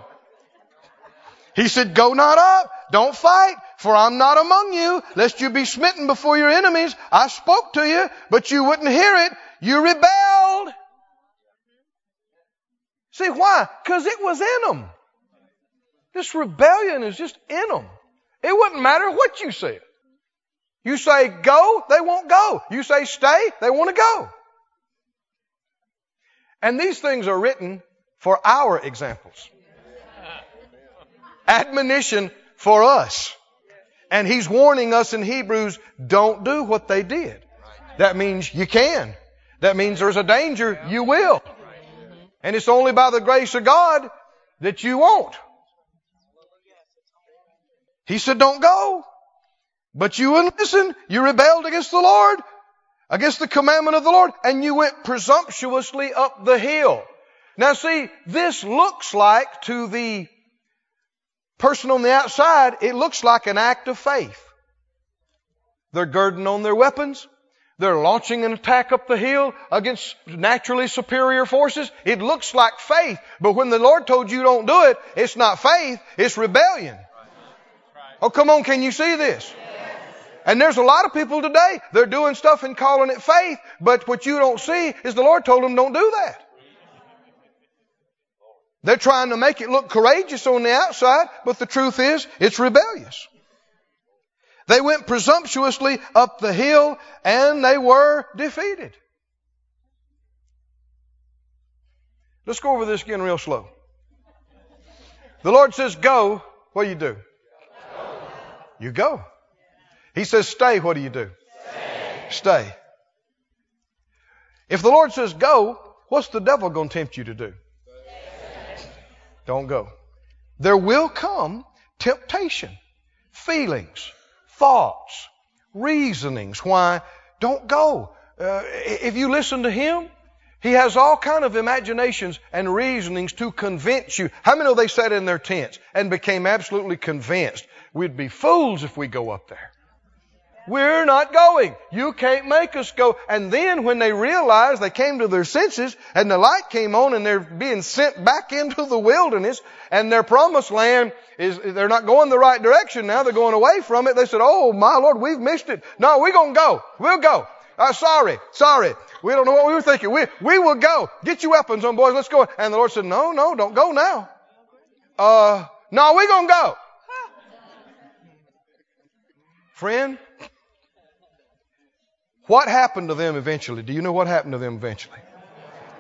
He said, go not up. Don't fight, for I'm not among you, lest you be smitten before your enemies. I spoke to you, but you wouldn't hear it. You rebelled. See, why? Because it was in them. This rebellion is just in them. It wouldn't matter what you said. You say go, they won't go. You say stay, they want to go. And these things are written for our examples. Admonition for us. And he's warning us in Hebrews, don't do what they did. That means you can. That means there's a danger you will. And it's only by the grace of God that you won't. He said, don't go. But you wouldn't listen. You rebelled against the Lord, against the commandment of the Lord, and you went presumptuously up the hill. Now see, this looks like to the person on the outside, it looks like an act of faith. They're girding on their weapons. They're launching an attack up the hill against naturally superior forces. It looks like faith, but when the Lord told you don't do it, it's not faith, it's rebellion. Oh, come on, can you see this? And there's a lot of people today, they're doing stuff and calling it faith, but what you don't see is the Lord told them don't do that. They're trying to make it look courageous on the outside, but the truth is, it's rebellious. They went presumptuously up the hill and they were defeated. Let's go over this again real slow. The Lord says, go. What do you do? Go. You go. He says, stay. What do you do? Stay. Stay. If the Lord says, go, what's the devil going to tempt you to do? Don't go. There will come temptation, feelings, thoughts, reasonings. Why? Don't go. Uh, if you listen to him, he has all kind of imaginations and reasonings to convince you. How many of they sat in their tents and became absolutely convinced? We'd be fools if we go up there. We're not going. You can't make us go. And then when they realized, they came to their senses and the light came on and they're being sent back into the wilderness and their promised land is, they're not going the right direction now. They're going away from it. They said, oh my Lord, we've missed it. No, we're going to go. We'll go. Uh, sorry, sorry. We don't know what we were thinking. We, we will go. Get your weapons on, boys. Let's go. And the Lord said, no, no, don't go now. Uh, no, we're going to go. Friend, what happened to them eventually? Do you know what happened to them eventually?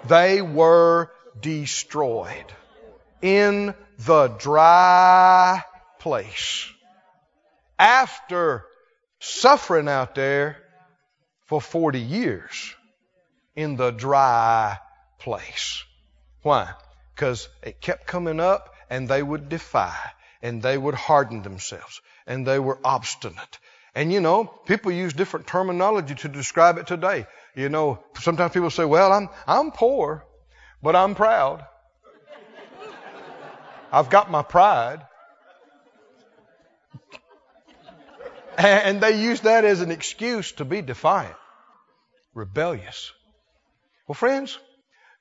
They were destroyed in the dry place after suffering out there for forty years in the dry place. Why? Because it kept coming up and they would defy and they would harden themselves and they were obstinate. And, you know, people use different terminology to describe it today. You know, sometimes people say, well, I'm I'm poor, but I'm proud. I've got my pride. And they use that as an excuse to be defiant, rebellious. Well, friends,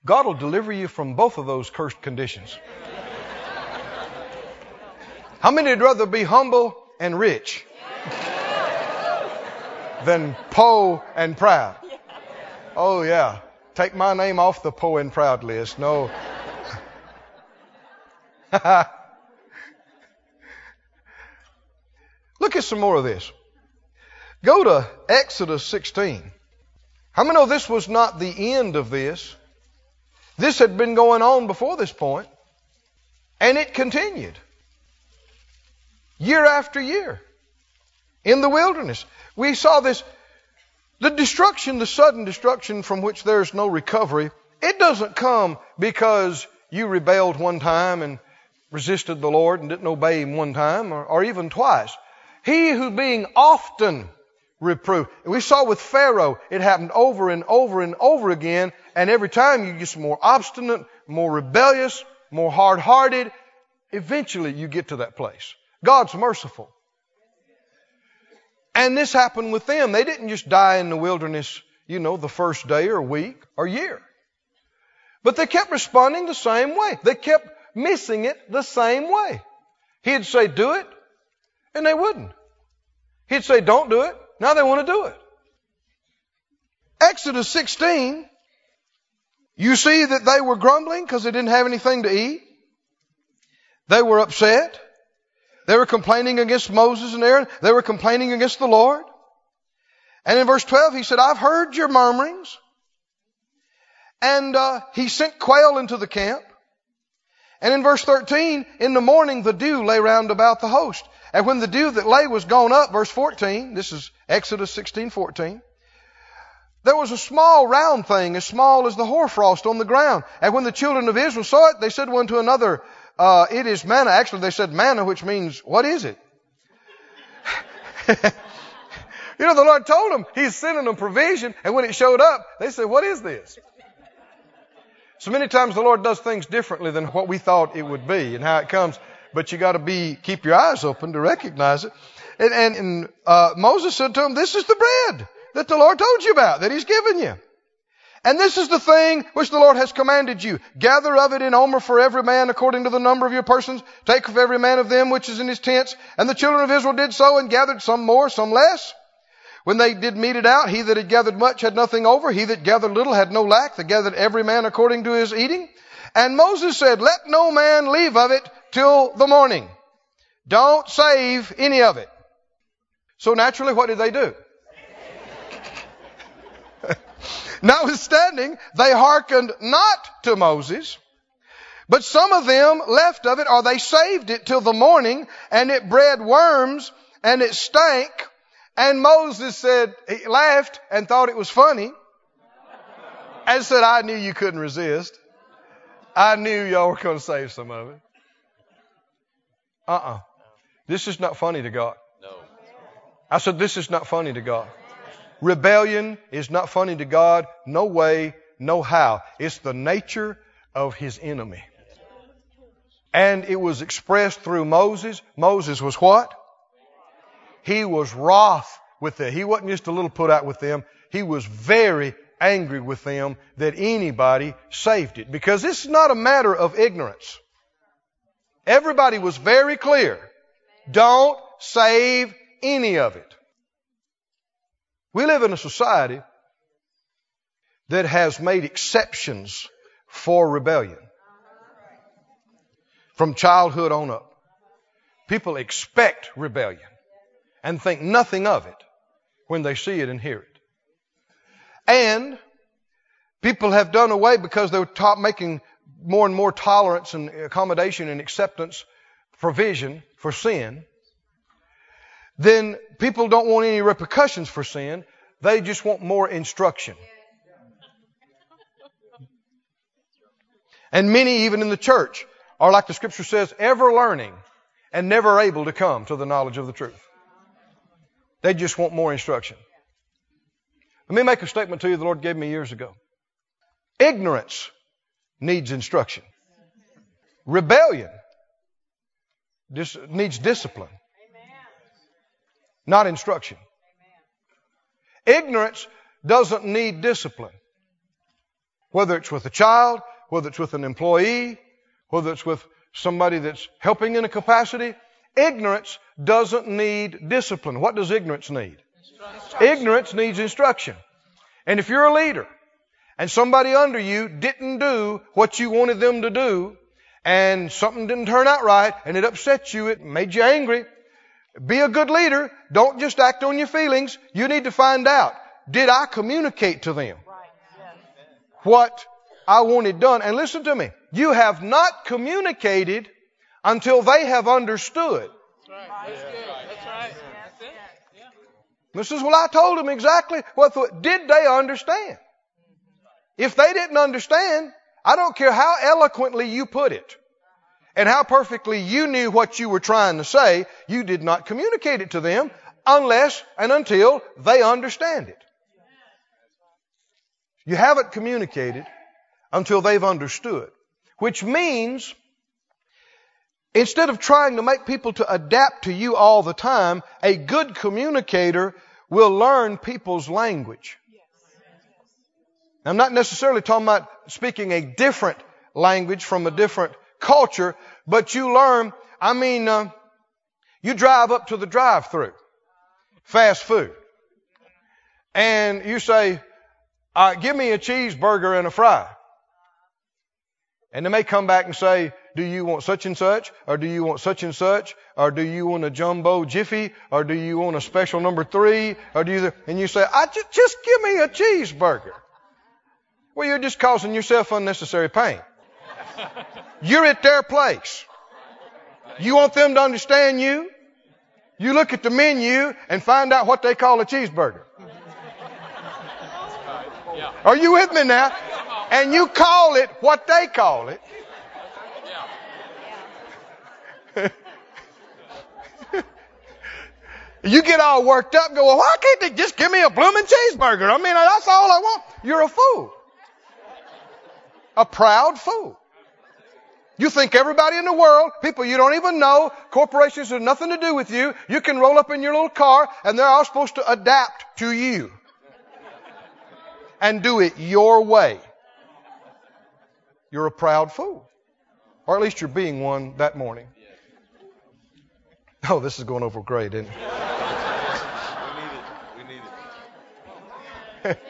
God will deliver you from both of those cursed conditions. How many would rather be humble and rich than po and proud? Oh yeah. Take my name off the po and proud list. No. Look at some more of this. Go to Exodus sixteen. How many know this was not the end of this? This had been going on before this point, and it continued year after year. In the wilderness, we saw this, the destruction, the sudden destruction from which there is no recovery. It doesn't come because you rebelled one time and resisted the Lord and didn't obey him one time or, or even twice. He who being often reproved. We saw with Pharaoh, it happened over and over and over again. And every time you get more obstinate, more rebellious, more hard-hearted. Eventually you get to that place. God's merciful. And this happened with them. They didn't just die in the wilderness, you know, the first day or week or year. But they kept responding the same way. They kept missing it the same way. He'd say, do it, and they wouldn't. He'd say, don't do it. Now they want to do it. Exodus sixteen, you see that they were grumbling because they didn't have anything to eat. They were upset. They were complaining against Moses and Aaron. They were complaining against the Lord. And in verse twelve, he said, I've heard your murmurings. And uh, he sent quail into the camp. And in verse thirteen, in the morning, the dew lay round about the host. And when the dew that lay was gone up, verse fourteen, this is Exodus sixteen fourteen. There was a small round thing, as small as the hoarfrost on the ground. And when the children of Israel saw it, they said one to another, Uh, it is manna. Actually, they said manna, which means, what is it? You know, the Lord told them he's sending them provision. And when it showed up, they said, what is this? So many times the Lord does things differently than what we thought it would be and how it comes. but you got to be keep your eyes open to recognize it. And, and, and uh, Moses said to him, "This is the bread that the Lord told you about, that He's given you. And this is the thing which the Lord has commanded you. Gather of it an omer for every man according to the number of your persons. Take of every man of them which is in his tents." And the children of Israel did so, and gathered some more, some less. When they did mete it out, he that had gathered much had nothing over. He that gathered little had no lack. They gathered every man according to his eating. And Moses said, "Let no man leave of it till the morning." Don't save any of it. So naturally, what did they do? Notwithstanding, they hearkened not to Moses, but some of them left of it, or they saved it till the morning, and it bred worms, and it stank. And Moses said, he laughed and thought it was funny, and said, "I knew you couldn't resist. I knew y'all were going to save some of it." Uh-uh. This is not funny to God. No. I said, this is not funny to God. Rebellion is not funny to God. No way, no how. It's the nature of His enemy. And it was expressed through Moses. Moses was what? He was wroth with them. He wasn't just a little put out with them. He was very angry with them that anybody saved it. Because this is not a matter of ignorance. Everybody was very clear. Don't save any of it. We live in a society that has made exceptions for rebellion from childhood on up. People expect rebellion and think nothing of it when they see it and hear it. And people have done away, because they were taught, making more and more tolerance and accommodation and acceptance provision for sin. Then people don't want any repercussions for sin. They just want more instruction. And many, even in the church, are, like the scripture says, ever learning and never able to come to the knowledge of the truth. They just want more instruction. Let me make a statement to you the Lord gave me years ago. Ignorance needs instruction. Rebellion dis- needs discipline. Not instruction. Amen. Ignorance doesn't need discipline. Whether it's with a child, whether it's with an employee, whether it's with somebody that's helping in a capacity, ignorance doesn't need discipline. What does ignorance need? Ignorance needs instruction. And if you're a leader and somebody under you didn't do what you wanted them to do, and something didn't turn out right, and it upset you, it made you angry, be a good leader. Don't just act on your feelings. You need to find out, did I communicate to them what I wanted done? And listen to me, you have not communicated until they have understood. That's right. That's good. That's right. That's it. This is what I told them exactly. What did they understand? If they didn't understand, I don't care how eloquently you put it and how perfectly you knew what you were trying to say, you did not communicate it to them unless and until they understand it. You haven't communicated until they've understood, which means instead of trying to make people to adapt to you all the time, a good communicator will learn people's language. I'm not necessarily talking about speaking a different language from a different culture, but you learn, I mean, uh, you drive up to the drive-thru, fast food, and you say, uh, give me a cheeseburger and a fry. And they may come back and say, do you want such and such, or do you want such and such, or do you want a jumbo jiffy, or do you want a special number three, or do you, th-? and you say, I ju- just give me a cheeseburger. Well, you're just causing yourself unnecessary pain. You're at their place. You want them to understand you? You look at the menu and find out what they call a cheeseburger. Are you with me now? And you call it what they call it. You get all worked up and go, well, why can't they just give me a blooming cheeseburger? I mean, that's all I want. You're a fool. A proud fool. You think everybody in the world, people you don't even know, corporations have nothing to do with you, you can roll up in your little car and they're all supposed to adapt to you and do it your way. You're a proud fool. Or at least you're being one that morning. Oh, this is going over great, isn't it? We need it.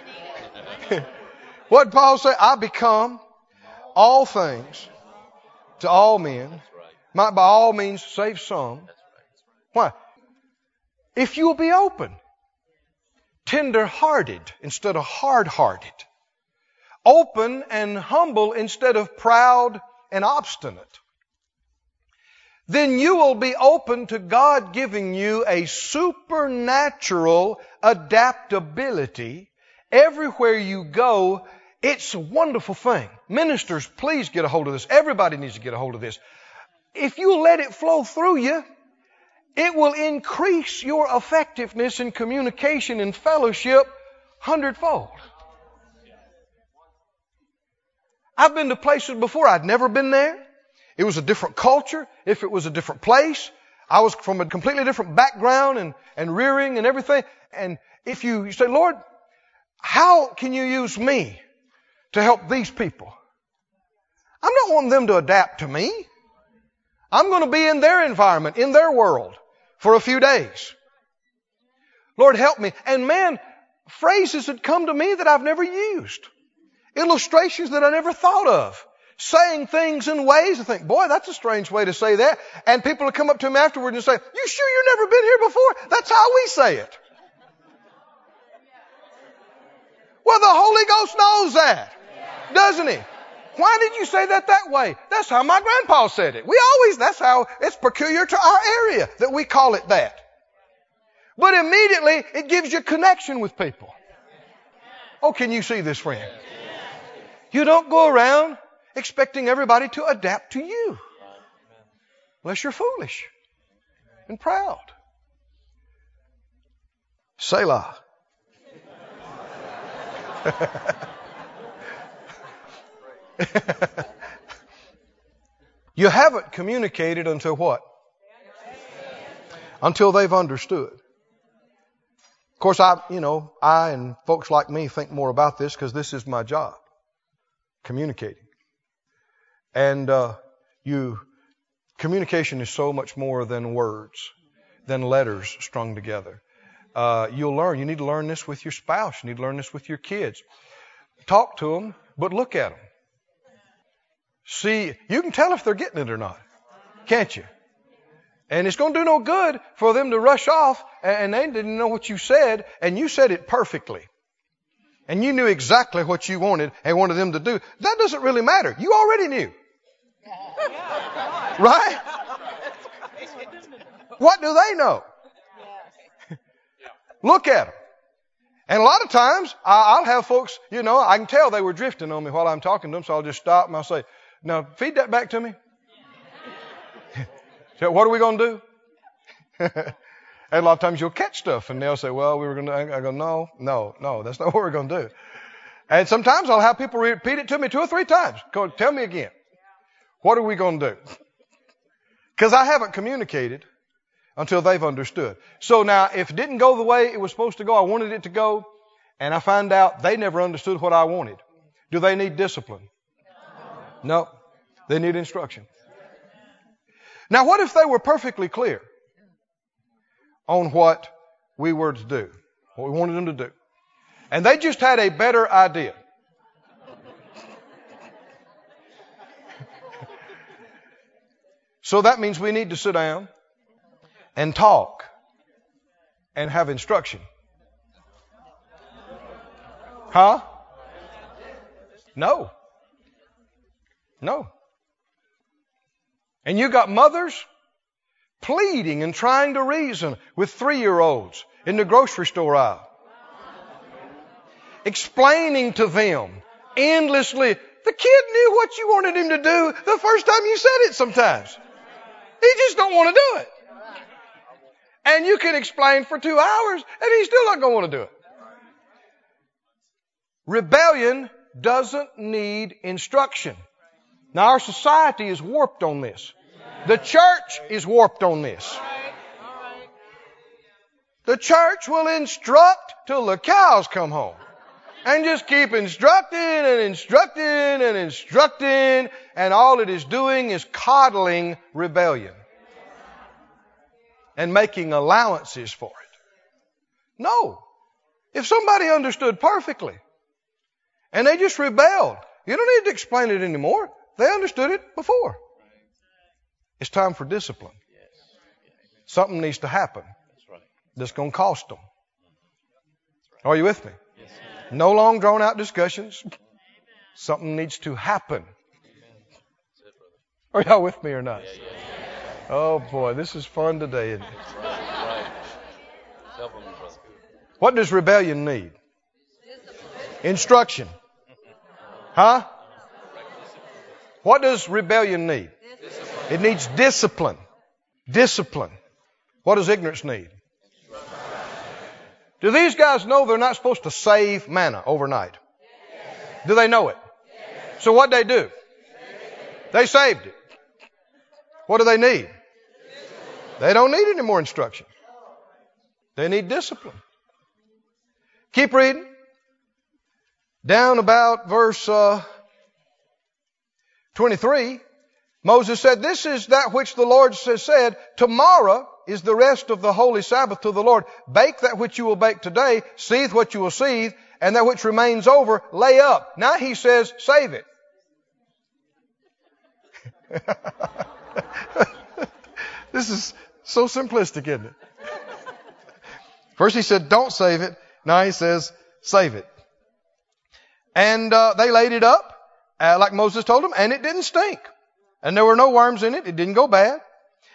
We need it. What did Paul say? I become all things to all men. Might by all means save some. Why? If you will be open, tender-hearted instead of hard-hearted, open and humble instead of proud and obstinate, then you will be open to God giving you a supernatural adaptability everywhere you go. It's a wonderful thing. Ministers, please get a hold of this. Everybody needs to get a hold of this. If you let it flow through you, it will increase your effectiveness in communication and fellowship hundredfold. I've been to places before. I'd never been there. It was a different culture. If it was a different place, I was from a completely different background and, and rearing and everything. And if you, you say, Lord, how can you use me to help these people? I'm not wanting them to adapt to me. I'm going to be in their environment, in their world for a few days. Lord, help me. And man, phrases that come to me that I've never used. Illustrations that I never thought of. Saying things in ways I think, boy, that's a strange way to say that. And people will come up to me afterward and say, you sure you've never been here before? That's how we say it. Well, the Holy Ghost knows that, doesn't he? Why did you say that that way? That's how my grandpa said it. We always, that's how it's peculiar to our area that we call it that. But immediately it gives you connection with people. Oh, can you see this, friend? You don't go around expecting everybody to adapt to you unless you're foolish and proud. Selah. You haven't communicated until what? Until they've understood. Of course, I, you know, I and folks like me think more about this because this is my job, communicating. And uh, you, communication is so much more than words, than letters strung together. Uh, you'll learn. You need to learn this with your spouse. You need to learn this with your kids. Talk to them, but look at them. See, you can tell if they're getting it or not, can't you? And it's going to do no good for them to rush off and they didn't know what you said and you said it perfectly. And you knew exactly what you wanted and wanted them to do. That doesn't really matter. You already knew. Right? What do they know? Look at them. And a lot of times I'll have folks, you know, I can tell they were drifting on me while I'm talking to them. So I'll just stop and I'll say, now feed that back to me. So what are we going to do? And a lot of times you'll catch stuff and they'll say, well, we were going to, I go, no, no, no, that's not what we're going to do. And sometimes I'll have people repeat it to me two or three times. Go, tell me again. What are we going to do? Because I haven't communicated until they've understood. So now, if it didn't go the way it was supposed to go, I wanted it to go, and I find out they never understood what I wanted. Do they need discipline? No. No. They need instruction. Now, what if they were perfectly clear on what we were to do, what we wanted them to do, and they just had a better idea? So that means we need to sit down and talk and have instruction. Huh? No. No. And you got mothers pleading and trying to reason with three-year-olds in the grocery store aisle. Explaining to them endlessly. The kid knew what you wanted him to do the first time you said it sometimes. He just don't want to do it. And you can explain for two hours and he's still not going to want to do it. Rebellion doesn't need instruction. Now, our society is warped on this. The church is warped on this. The church will instruct till the cows come home. And just keep instructing and instructing and instructing. And all it is doing is coddling rebellion. And making allowances for it. No. If somebody understood perfectly. And they just rebelled. You don't need to explain it anymore. They understood it before. It's time for discipline. Something needs to happen. That's going to cost them. Are you with me? No long drawn out discussions. Something needs to happen. Are y'all with me or not? Oh boy, this is fun today, isn't it? What does rebellion need? Instruction. Huh? What does rebellion need? It needs discipline. Discipline. What does ignorance need? Do these guys know they're not supposed to save manna overnight? Yes. Do they know it? Yes. So what did they do? Yes. They saved it. What do they need? Yes. They don't need any more instruction. They need discipline. Keep reading. Down about verse uh, twenty-three, Moses said, "This is that which the Lord has said, tomorrow is the rest of the holy Sabbath to the Lord. Bake that which you will bake today, seethe what you will seethe, and that which remains over, lay up." Now he says, save it. This is so simplistic, isn't it? First he said, don't save it. Now he says, save it. And uh, they laid it up, uh, like Moses told them, and it didn't stink. And there were no worms in it. It didn't go bad.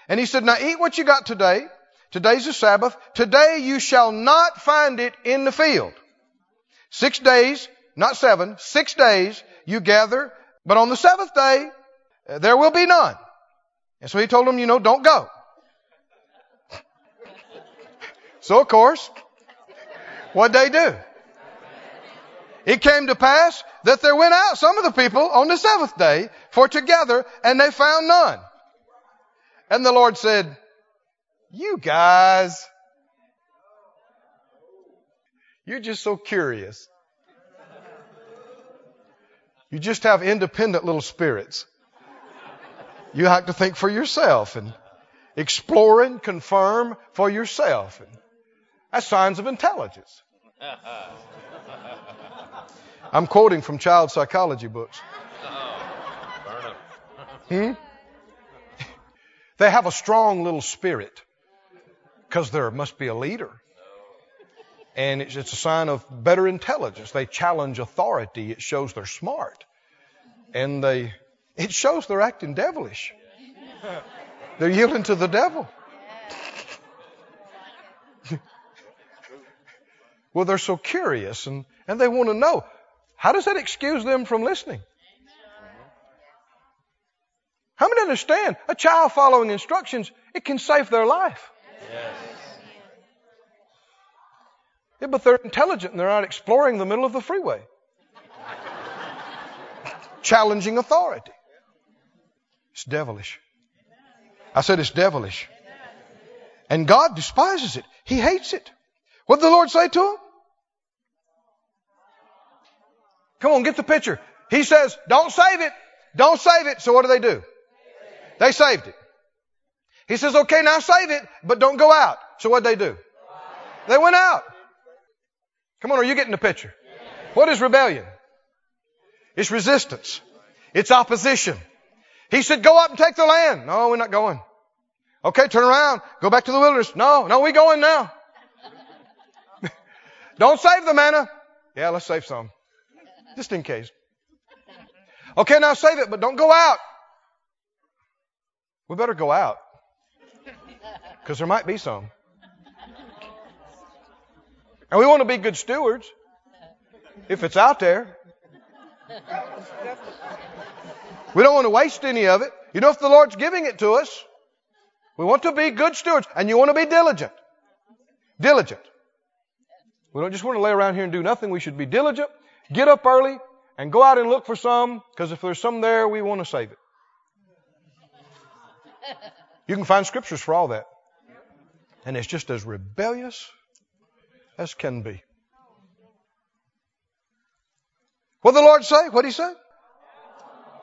And he said, now eat what you got today. Today's the Sabbath. Today you shall not find it in the field. Six days, not seven, six days you gather, but on the seventh day uh, there will be none. And so he told them, you know, don't go. So of course, what'd they do? It came to pass that there went out some of the people on the seventh day for to gather, and they found none. And the Lord said, you guys, you're just so curious. You just have independent little spirits. You have to think for yourself and explore and confirm for yourself. And that's signs of intelligence. I'm quoting from child psychology books. Hmm? They have a strong little spirit because there must be a leader. And it's, it's a sign of better intelligence. They challenge authority. It shows they're smart. And they, it shows they're acting devilish. They're yielding to the devil. Well, they're so curious and, and they want to know. How does that excuse them from listening? How many understand a child following instructions, it can save their life? Yes. Yeah, but they're intelligent and they're not exploring the middle of the freeway. Challenging authority. It's devilish. I said it's devilish. And God despises it. He hates it. What did the Lord say to him? Come on, get the picture. He says, don't save it. Don't save it. So what do they do? They saved it. He says, okay, now save it, but don't go out. So what'd they do? They went out. Come on, are you getting the picture? What is rebellion? It's resistance. It's opposition. He said, go up and take the land. No, we're not going. Okay, turn around. Go back to the wilderness. No, no, we're going now. Don't save the manna. Yeah, let's save some. Just in case. Okay, now save it, but don't go out. We better go out because there might be some. And we want to be good stewards if it's out there. We don't want to waste any of it. You know, if the Lord's giving it to us, we want to be good stewards, and you want to be diligent. Diligent. We don't just want to lay around here and do nothing. We should be diligent, get up early, and go out and look for some, because if there's some there, we want to save it. You can find scriptures for all that. And it's just as rebellious as can be. What did the Lord say? What did he say?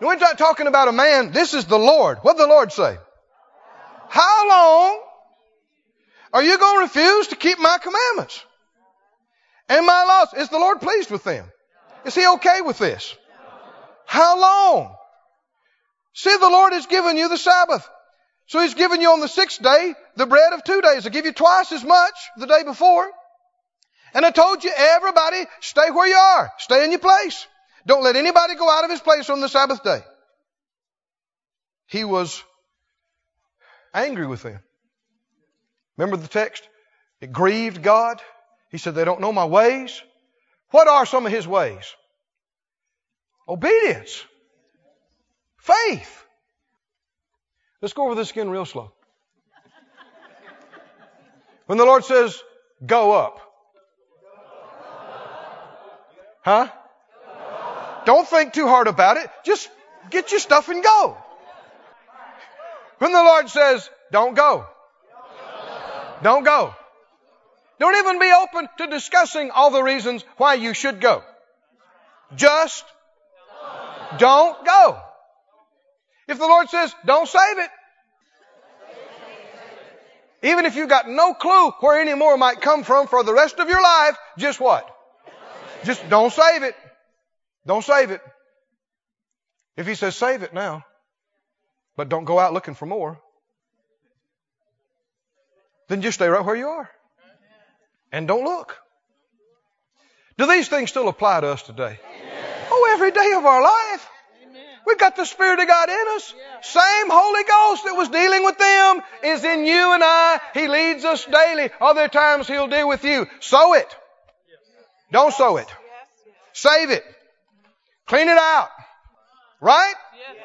We're not talking about a man. This is the Lord. What did the Lord say? How long are you going to refuse to keep my commandments and my laws? Is the Lord pleased with them? Is he okay with this? How long? See, the Lord has given you the Sabbath. So he's given you on the sixth day the bread of two days. I'll give you twice as much the day before. And I told you, everybody, stay where you are. Stay in your place. Don't let anybody go out of his place on the Sabbath day. He was angry with them. Remember the text? It grieved God. He said, they don't know my ways. What are some of his ways? Obedience. Faith. Let's go over this again real slow. When the Lord says, go up. Huh? Don't think too hard about it. Just get your stuff and go. When the Lord says, don't go. Don't go. Don't even be open to discussing all the reasons why you should go. Just don't go. If the Lord says, don't save it. Even if you've got no clue where any more might come from for the rest of your life, just what? Just don't save it. Don't save it. If he says save it now, but don't go out looking for more, then just stay right where you are and don't look. Do these things still apply to us today? Yes. Oh, every day of our life. Amen. We've got the Spirit of God in us. Yeah. Same Holy Ghost that was dealing with them is in you and I. He leads us daily. Other times he'll deal with you. Sow it. Don't sow it. Save it. Clean it out. Right? Yes.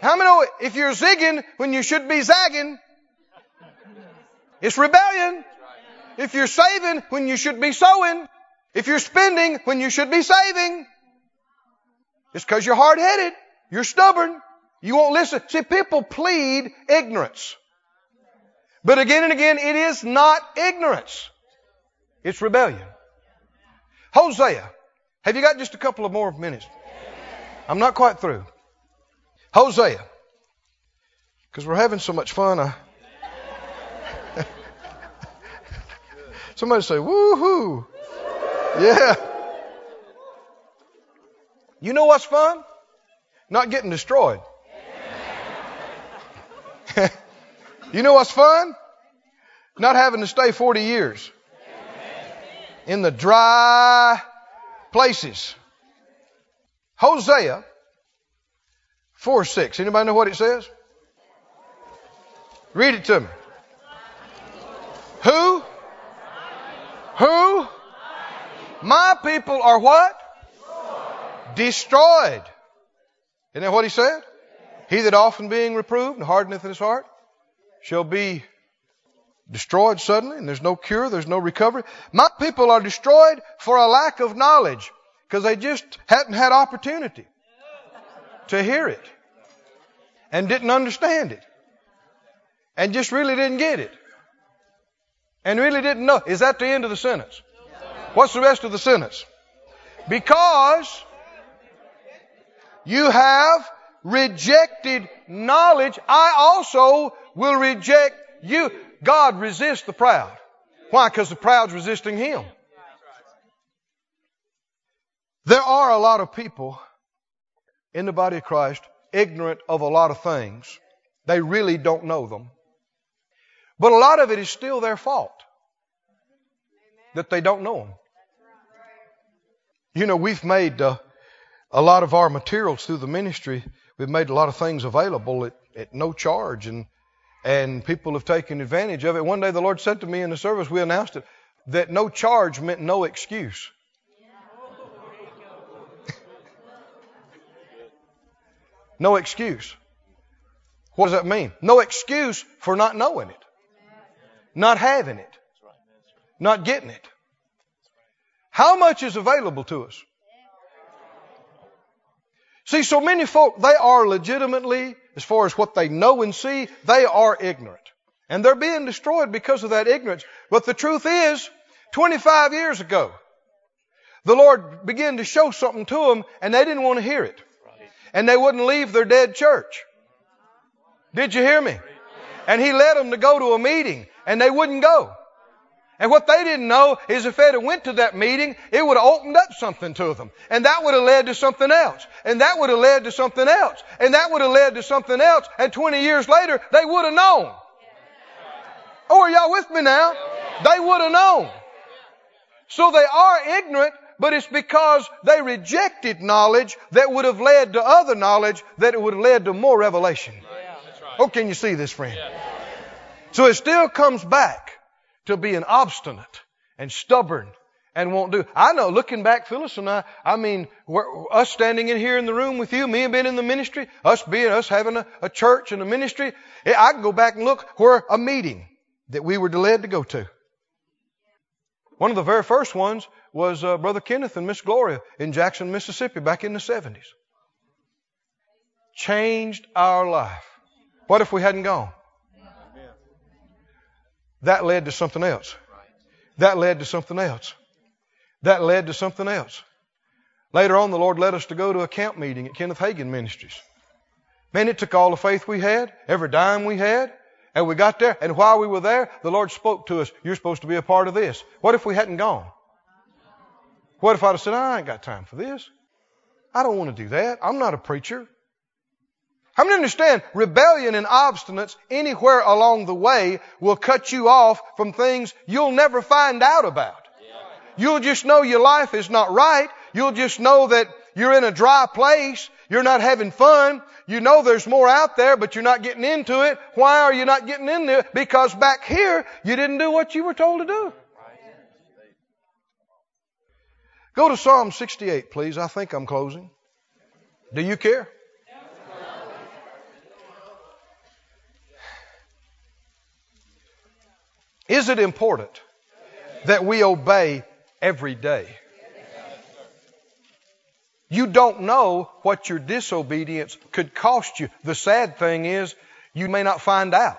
How many know if you're zigging when you should be zagging? It's rebellion. If you're saving when you should be sowing. If you're spending when you should be saving. It's because you're hard-headed. You're stubborn. You won't listen. See, people plead ignorance. But again and again, it is not ignorance. It's rebellion. Hosea. Have you got just a couple of more minutes? I'm not quite through. Hosea. Because we're having so much fun. I... Somebody say, woo-hoo. Yeah. You know what's fun? Not getting destroyed. You know what's fun? Not having to stay forty years. In the dry places. Hosea four six. Anybody know what it says? Read it to me. Who? Who? My people are what? Destroyed. Isn't that what he said? He that often being reproved and hardeneth in his heart shall be destroyed suddenly, and there's no cure, there's no recovery. My people are destroyed for a lack of knowledge because they just hadn't had opportunity to hear it and didn't understand it and just really didn't get it and really didn't know. Is that the end of the sentence? What's the rest of the sentence? Because you have rejected knowledge, I also will reject you. God resists the proud. Why? Because the proud's resisting him. There are a lot of people in the body of Christ ignorant of a lot of things. They really don't know them. But a lot of it is still their fault that they don't know them. You know, we've made uh, a lot of our materials through the ministry. We've made a lot of things available at, at no charge, and And people have taken advantage of it. One day the Lord said to me in the service, we announced it, that no charge meant no excuse. No excuse. What does that mean? No excuse for not knowing it, not having it, not getting it. How much is available to us? See, so many folk, they are legitimately, as far as what they know and see, they are ignorant. And they're being destroyed because of that ignorance. But the truth is, twenty-five years ago, the Lord began to show something to them, and they didn't want to hear it. And they wouldn't leave their dead church. Did you hear me? And He led them to go to a meeting, and they wouldn't go. And what they didn't know is if they had went to that meeting, it would have opened up something to them. And that would have led to something else. And that would have led to something else. And that would have led to something else. And twenty years later, they would have known. Oh, are y'all with me now? They would have known. So they are ignorant, but it's because they rejected knowledge that would have led to other knowledge that it would have led to more revelation. Oh, can you see this, friend? So it still comes back to being obstinate and stubborn and won't do. I know, looking back, Phyllis and I, I mean, we're, us standing in here in the room with you, me being in the ministry, us being, us having a, a church and a ministry, I can go back and look where a meeting that we were led to go to. One of the very first ones was uh, Brother Kenneth and Miss Gloria in Jackson, Mississippi, back in the seventies. Changed our life. What if we hadn't gone? That led to something else. That led to something else. That led to something else. Later on, the Lord led us to go to a camp meeting at Kenneth Hagin Ministries. Man, it took all the faith we had, every dime we had, and we got there. And while we were there, the Lord spoke to us, you're supposed to be a part of this. What if we hadn't gone? What if I'd have said, I ain't got time for this. I don't want to do that. I'm not a preacher. I'm going to understand rebellion and obstinance anywhere along the way will cut you off from things you'll never find out about. You'll just know your life is not right. You'll just know that you're in a dry place. You're not having fun. You know there's more out there, but you're not getting into it. Why are you not getting into it? Because back here, you didn't do what you were told to do. Go to Psalm sixty-eight, please. I think I'm closing. Do you care? Is it important that we obey every day? You don't know what your disobedience could cost you. The sad thing is you may not find out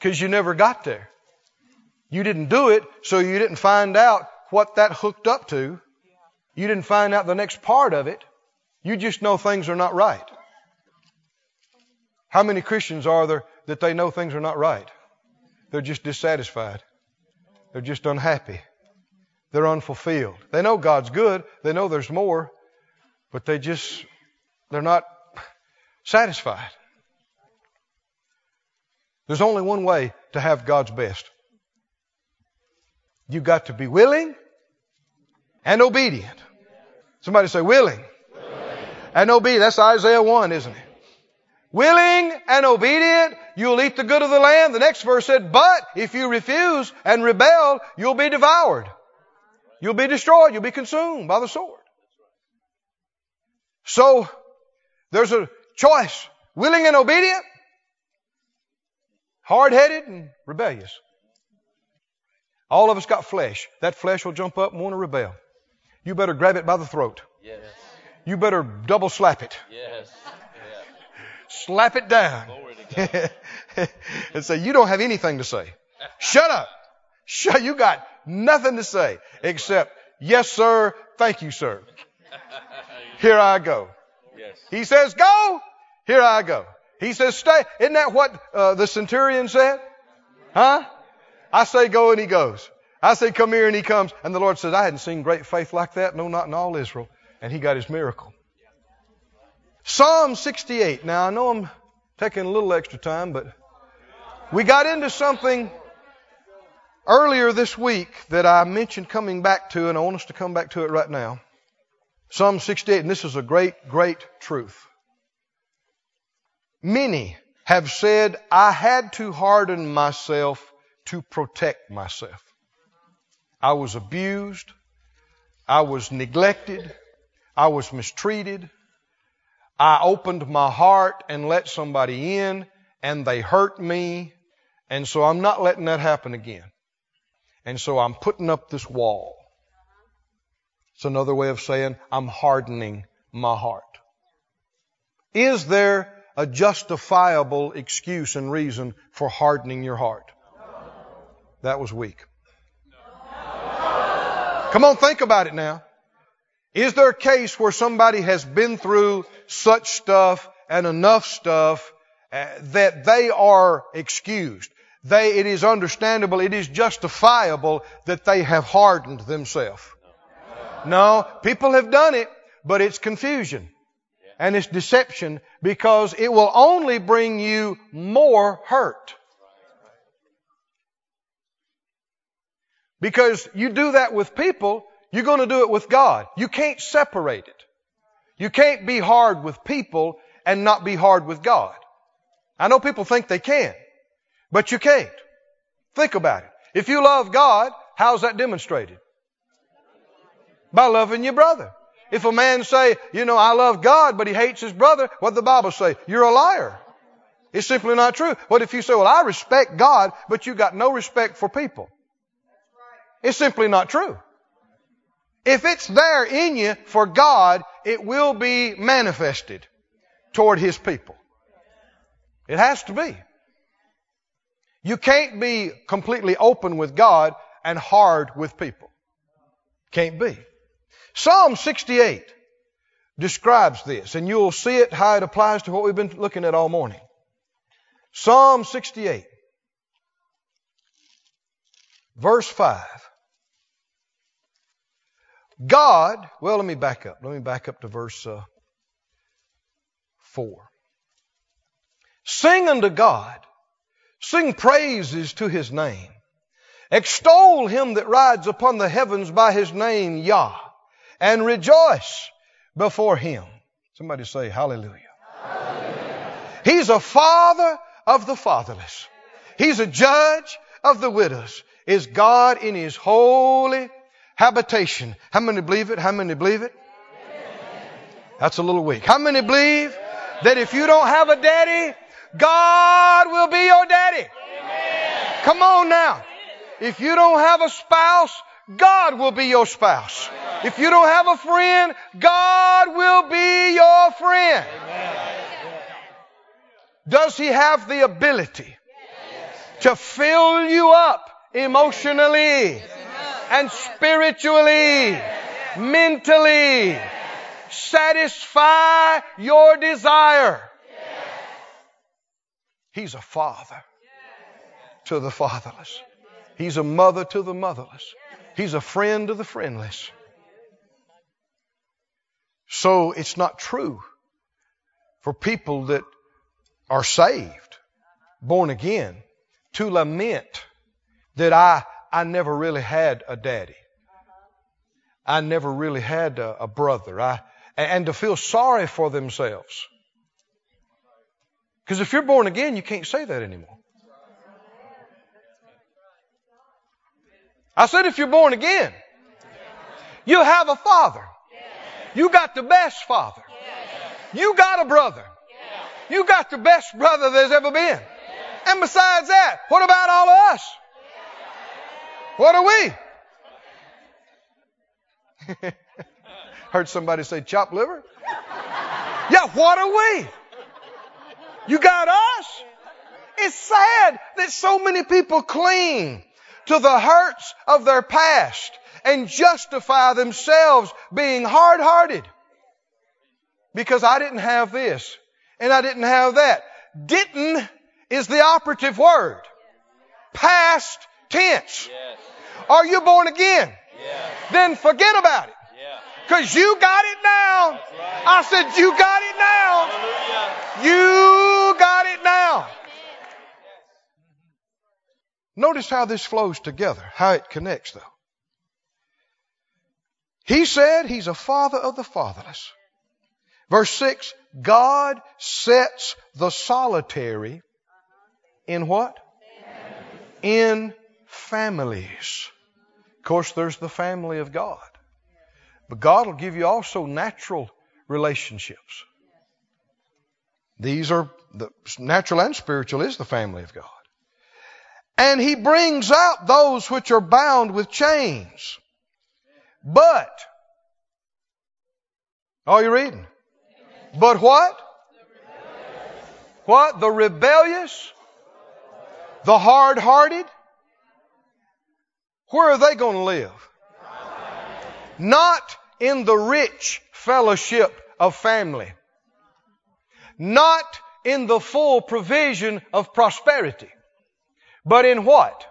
because you never got there. You didn't do it, so you didn't find out what that hooked up to. You didn't find out the next part of it. You just know things are not right. How many Christians are there that they know things are not right? They're just dissatisfied. They're just unhappy. They're unfulfilled. They know God's good. They know there's more. But they just, they're not satisfied. There's only one way to have God's best. You've got to be willing and obedient. Somebody say willing. willing. And obedient. That's Isaiah one, isn't it? Willing and obedient, you'll eat the good of the land. The next verse said, but if you refuse and rebel, you'll be devoured. You'll be destroyed. You'll be consumed by the sword. So there's a choice. Willing and obedient, hard-headed and rebellious. All of us got flesh. That flesh will jump up and want to rebel. You better grab it by the throat. Yes. You better double slap it. Yes. Slap it down and say, you don't have anything to say. Shut up. Shut, you got nothing to say except, yes, sir. Thank you, sir. Here I go. Yes. He says, go. Here I go. He says, stay. Isn't that what uh, the centurion said? Huh? I say, go, and he goes. I say, come here, and he comes. And the Lord says, I hadn't seen great faith like that. No, not in all Israel. And he got his miracle. Psalm sixty-eight. Now, I know I'm taking a little extra time, but we got into something earlier this week that I mentioned coming back to, and I want us to come back to it right now. Psalm sixty-eight, and this is a great, great truth. Many have said, I had to harden myself to protect myself. I was abused. I was neglected. I was mistreated. I opened my heart and let somebody in, and they hurt me, and so I'm not letting that happen again. And so I'm putting up this wall. It's another way of saying I'm hardening my heart? Is there a justifiable excuse and reason for hardening your heart? No. That was weak. No. Come on, think about it now. Is there a case where somebody has been through such stuff and enough stuff uh, that they are excused? They, it is understandable, it is justifiable that they have hardened themselves. No, people have done it, but it's confusion and it's deception, because it will only bring you more hurt. Because you do that with people, you're going to do it with God. You can't separate it. You can't be hard with people and not be hard with God. I know people think they can, but you can't. Think about it. If you love God, how's that demonstrated? By loving your brother. If a man say, you know, I love God, but he hates his brother, what does the Bible say? You're a liar. It's simply not true. What if you say, well, I respect God, but you got no respect for people? It's simply not true. If it's there in you for God, it will be manifested toward his people. It has to be. You can't be completely open with God and hard with people. Can't be. Psalm sixty-eight describes this, and you'll see it, how it applies to what we've been looking at all morning. Psalm sixty-eight, verse five. God, well, let me back up. Let me back up to verse uh, four. Sing unto God, sing praises to his name. Extol him that rides upon the heavens by his name, Yah, and rejoice before him. Somebody say hallelujah. Hallelujah. He's a father of the fatherless. He's a judge of the widows. Is God in his holy habitation? How many believe it? How many believe it? That's a little weak. How many believe that if you don't have a daddy, God will be your daddy? Amen. Come on now. If you don't have a spouse, God will be your spouse. Amen. If you don't have a friend, God will be your friend. Amen. Does he have the ability yes. to fill you up emotionally yes. and spiritually, yes. mentally, yes. satisfy your desire? Yes. He's a father yes. to the fatherless. He's a mother to the motherless. He's a friend to the friendless. So it's not true for people that are saved, born again, to lament that I, I never really had a daddy. I never really had a, a brother. I, and to feel sorry for themselves. Because if you're born again, you can't say that anymore. I said, if you're born again, you have a father. You got the best father. You got a brother. You got the best brother there's ever been. And besides that, what about all of us? What are we? Heard somebody say chopped liver? Yeah, what are we? You got us? It's sad that so many people cling to the hurts of their past and justify themselves being hard-hearted. Because I didn't have this and I didn't have that. Didn't is the operative word. Past tense. Yes. Are you born again? Yes. Then forget about it. Because you got it now. Right. I said you got it now. Hallelujah. You got it now. Notice how this flows together, how it connects, though. He said he's a father of the fatherless. Verse six, God sets the solitary in what? In families. Of course, there's the family of God. But God will give you also natural relationships. These are the natural and spiritual is the family of God. And he brings out those which are bound with chains. But Oh, you're reading. Yes. But what? The what? The rebellious? The hard-hearted? Where are they going to live? Not in the rich fellowship of family. Not in the full provision of prosperity. But in what?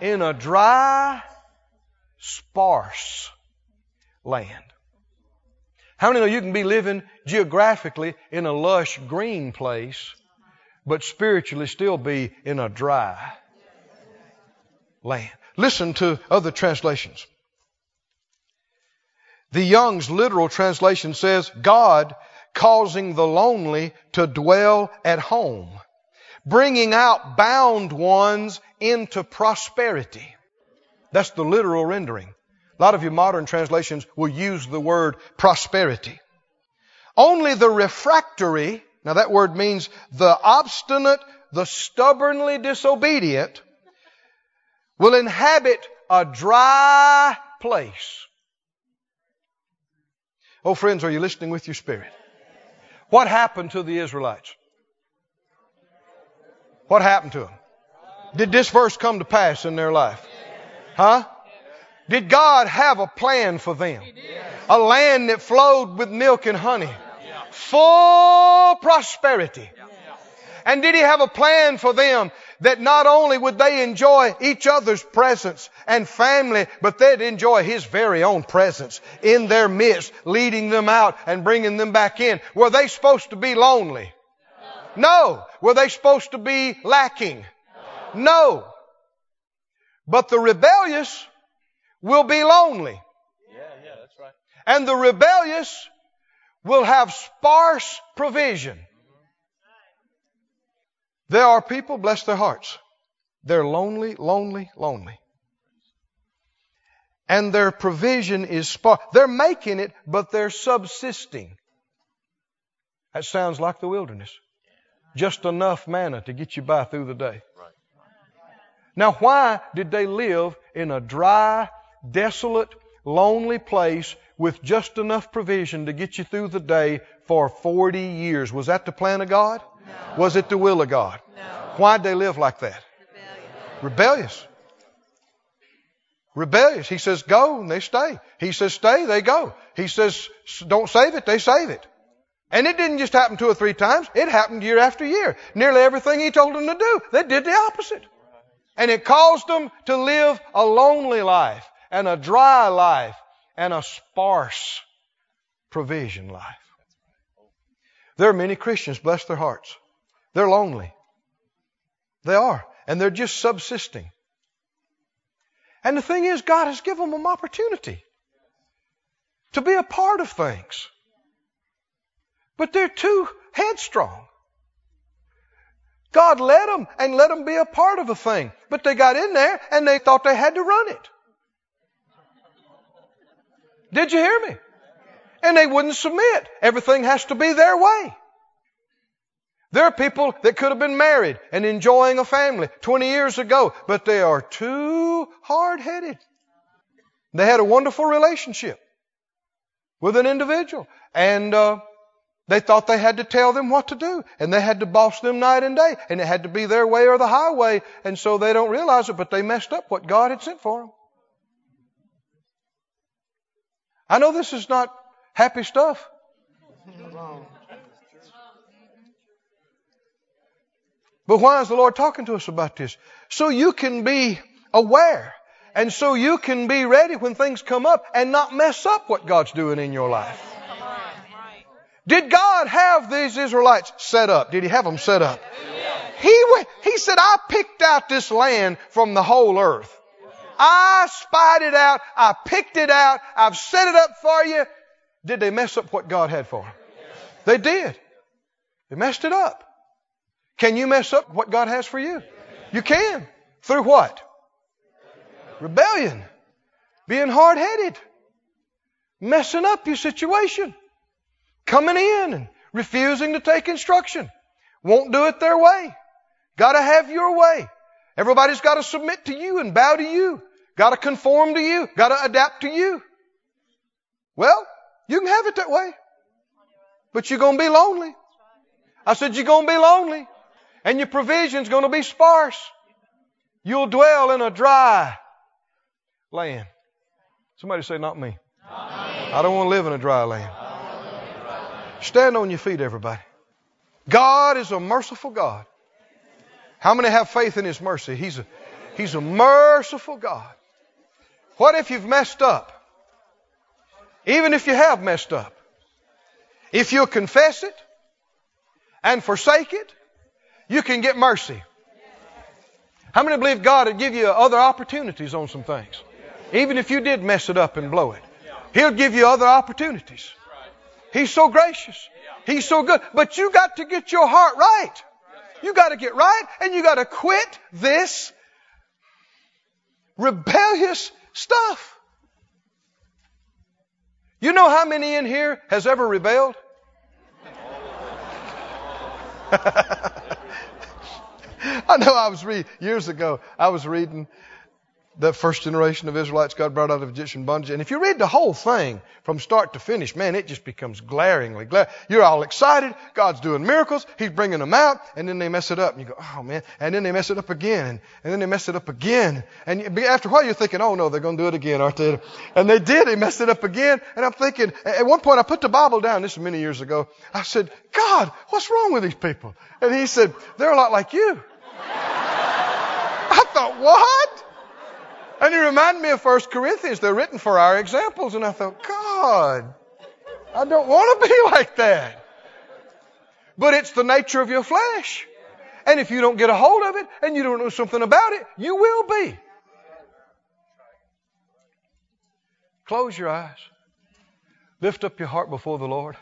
In a dry, sparse land. How many know you can be living geographically in a lush green place, but spiritually still be in a dry land? Listen to other translations. The Young's literal translation says, God causing the lonely to dwell at home, bringing out bound ones into prosperity. That's the literal rendering. A lot of your modern translations will use the word prosperity. Only the refractory, now that word means the obstinate, the stubbornly disobedient, will inhabit a dry place. Oh, friends, are you listening with your spirit? What happened to the Israelites? What happened to them? Did this verse come to pass in their life? Huh? Did God have a plan for them? A land that flowed with milk and honey. Full prosperity. And did He have a plan for them that not only would they enjoy each other's presence and family, but they'd enjoy His very own presence in their midst, leading them out and bringing them back in? Were they supposed to be lonely? No. Were they supposed to be lacking? No. But the rebellious will be lonely. Yeah, yeah, that's right. And the rebellious will have sparse provision. There are people, bless their hearts, they're lonely, lonely, lonely. And their provision is sparse. They're making it, but they're subsisting. That sounds like the wilderness. Just enough manna to get you by through the day. Right. Now, why did they live in a dry, desolate, lonely place with just enough provision to get you through the day for forty years? Was that the plan of God? No. Was it the will of God? No. Why'd they live like that? Rebellious. Rebellious. Rebellious. He says, go, and they stay. He says, stay, they go. He says, don't save it, they save it. And it didn't just happen two or three times. It happened year after year. Nearly everything He told them to do, they did the opposite. And it caused them to live a lonely life and a dry life and a sparse provision life. There are many Christians, bless their hearts, they're lonely. They are. And they're just subsisting. And the thing is, God has given them an opportunity to be a part of things. But they're too headstrong. God let them and let them be a part of a thing. But they got in there and they thought they had to run it. Did you hear me? And they wouldn't submit. Everything has to be their way. There are people that could have been married and enjoying a family twenty years ago, but they are too hard-headed. They had a wonderful relationship with an individual, and uh, they thought they had to tell them what to do, and they had to boss them night and day, and it had to be their way or the highway, and so they don't realize it, but they messed up what God had sent for them. I know this is not happy stuff. But why is the Lord talking to us about this? So you can be aware. And so you can be ready when things come up and not mess up what God's doing in your life. Did God have these Israelites set up? Did He have them set up? He, he said, I picked out this land from the whole earth. I spied it out. I picked it out. I've set it up for you. Did they mess up what God had for them? Yes. They did. They messed it up. Can you mess up what God has for you? Yes. You can. Through what? Rebellion. Rebellion. Being hard-headed. Messing up your situation. Coming in and refusing to take instruction. Won't do it their way. Got to have your way. Everybody's got to submit to you and bow to you. Got to conform to you. Got to adapt to you. Well, You can have it that way. But you're going to be lonely. I said, you're going to be lonely. And your provision's going to be sparse. You'll dwell in a dry land. Somebody say, not me. I don't want to live in a dry land. Stand on your feet, everybody. God is a merciful God. How many have faith in His mercy? He's a, he's a merciful God. What if you've messed up? Even if you have messed up. If you'll confess it and forsake it, you can get mercy. How many believe God would give you other opportunities on some things? Even if you did mess it up and blow it, He'll give you other opportunities. He's so gracious. He's so good. But you got to get your heart right. You got to get right, and you got to quit this rebellious stuff. You know how many in here has ever rebelled? I know I was reading, years ago, I was reading the first generation of Israelites God brought out of Egyptian bondage. And if you read the whole thing from start to finish, man, it just becomes glaringly glare. You're all excited. God's doing miracles. He's bringing them out. And then they mess it up. And you go, oh, man. And then they mess it up again. And then they mess it up again. And after a while, you're thinking, oh, no, they're going to do it again, aren't they? And they did. They messed it up again. And I'm thinking, at one point, I put the Bible down. This was many years ago. I said, God, what's wrong with these people? And He said, they're a lot like you. I thought, what? And He reminded me of First Corinthians. They're written for our examples. And I thought, God, I don't want to be like that. But it's the nature of your flesh. And if you don't get a hold of it and you don't know something about it, you will be. Close your eyes. Lift up your heart before the Lord.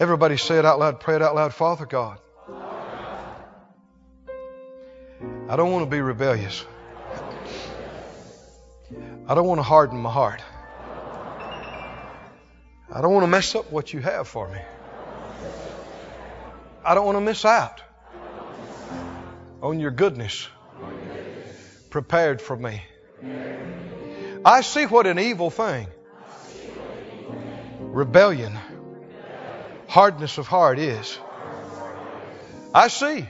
Everybody say it out loud. Pray it out loud. Father God, I don't want to be rebellious. I don't want to harden my heart. I don't want to mess up what you have for me. I don't want to miss out on your goodness prepared for me. I see what an evil thing rebellion, hardness of heart is. I see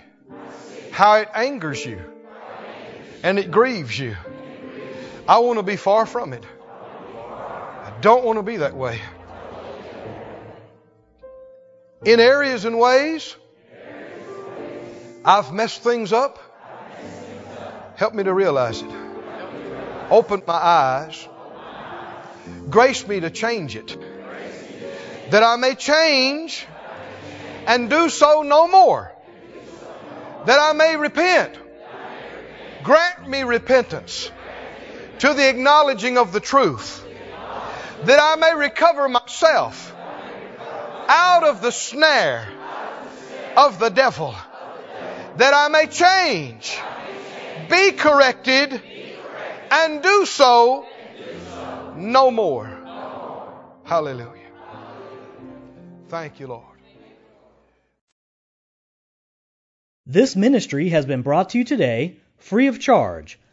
how it angers you and it grieves you. I want to be far from it. I don't want to be that way. In areas and ways, I've messed things up. Help me to realize it. Open my eyes. Grace me to change it. That I may change and do so no more. That I may repent. Grant me repentance. To the acknowledging of the truth. That I may recover myself. Out of the snare. Of the devil. That I may change. Be corrected. And do so. No more. Hallelujah. Thank you, Lord. This ministry has been brought to you today. Free of charge.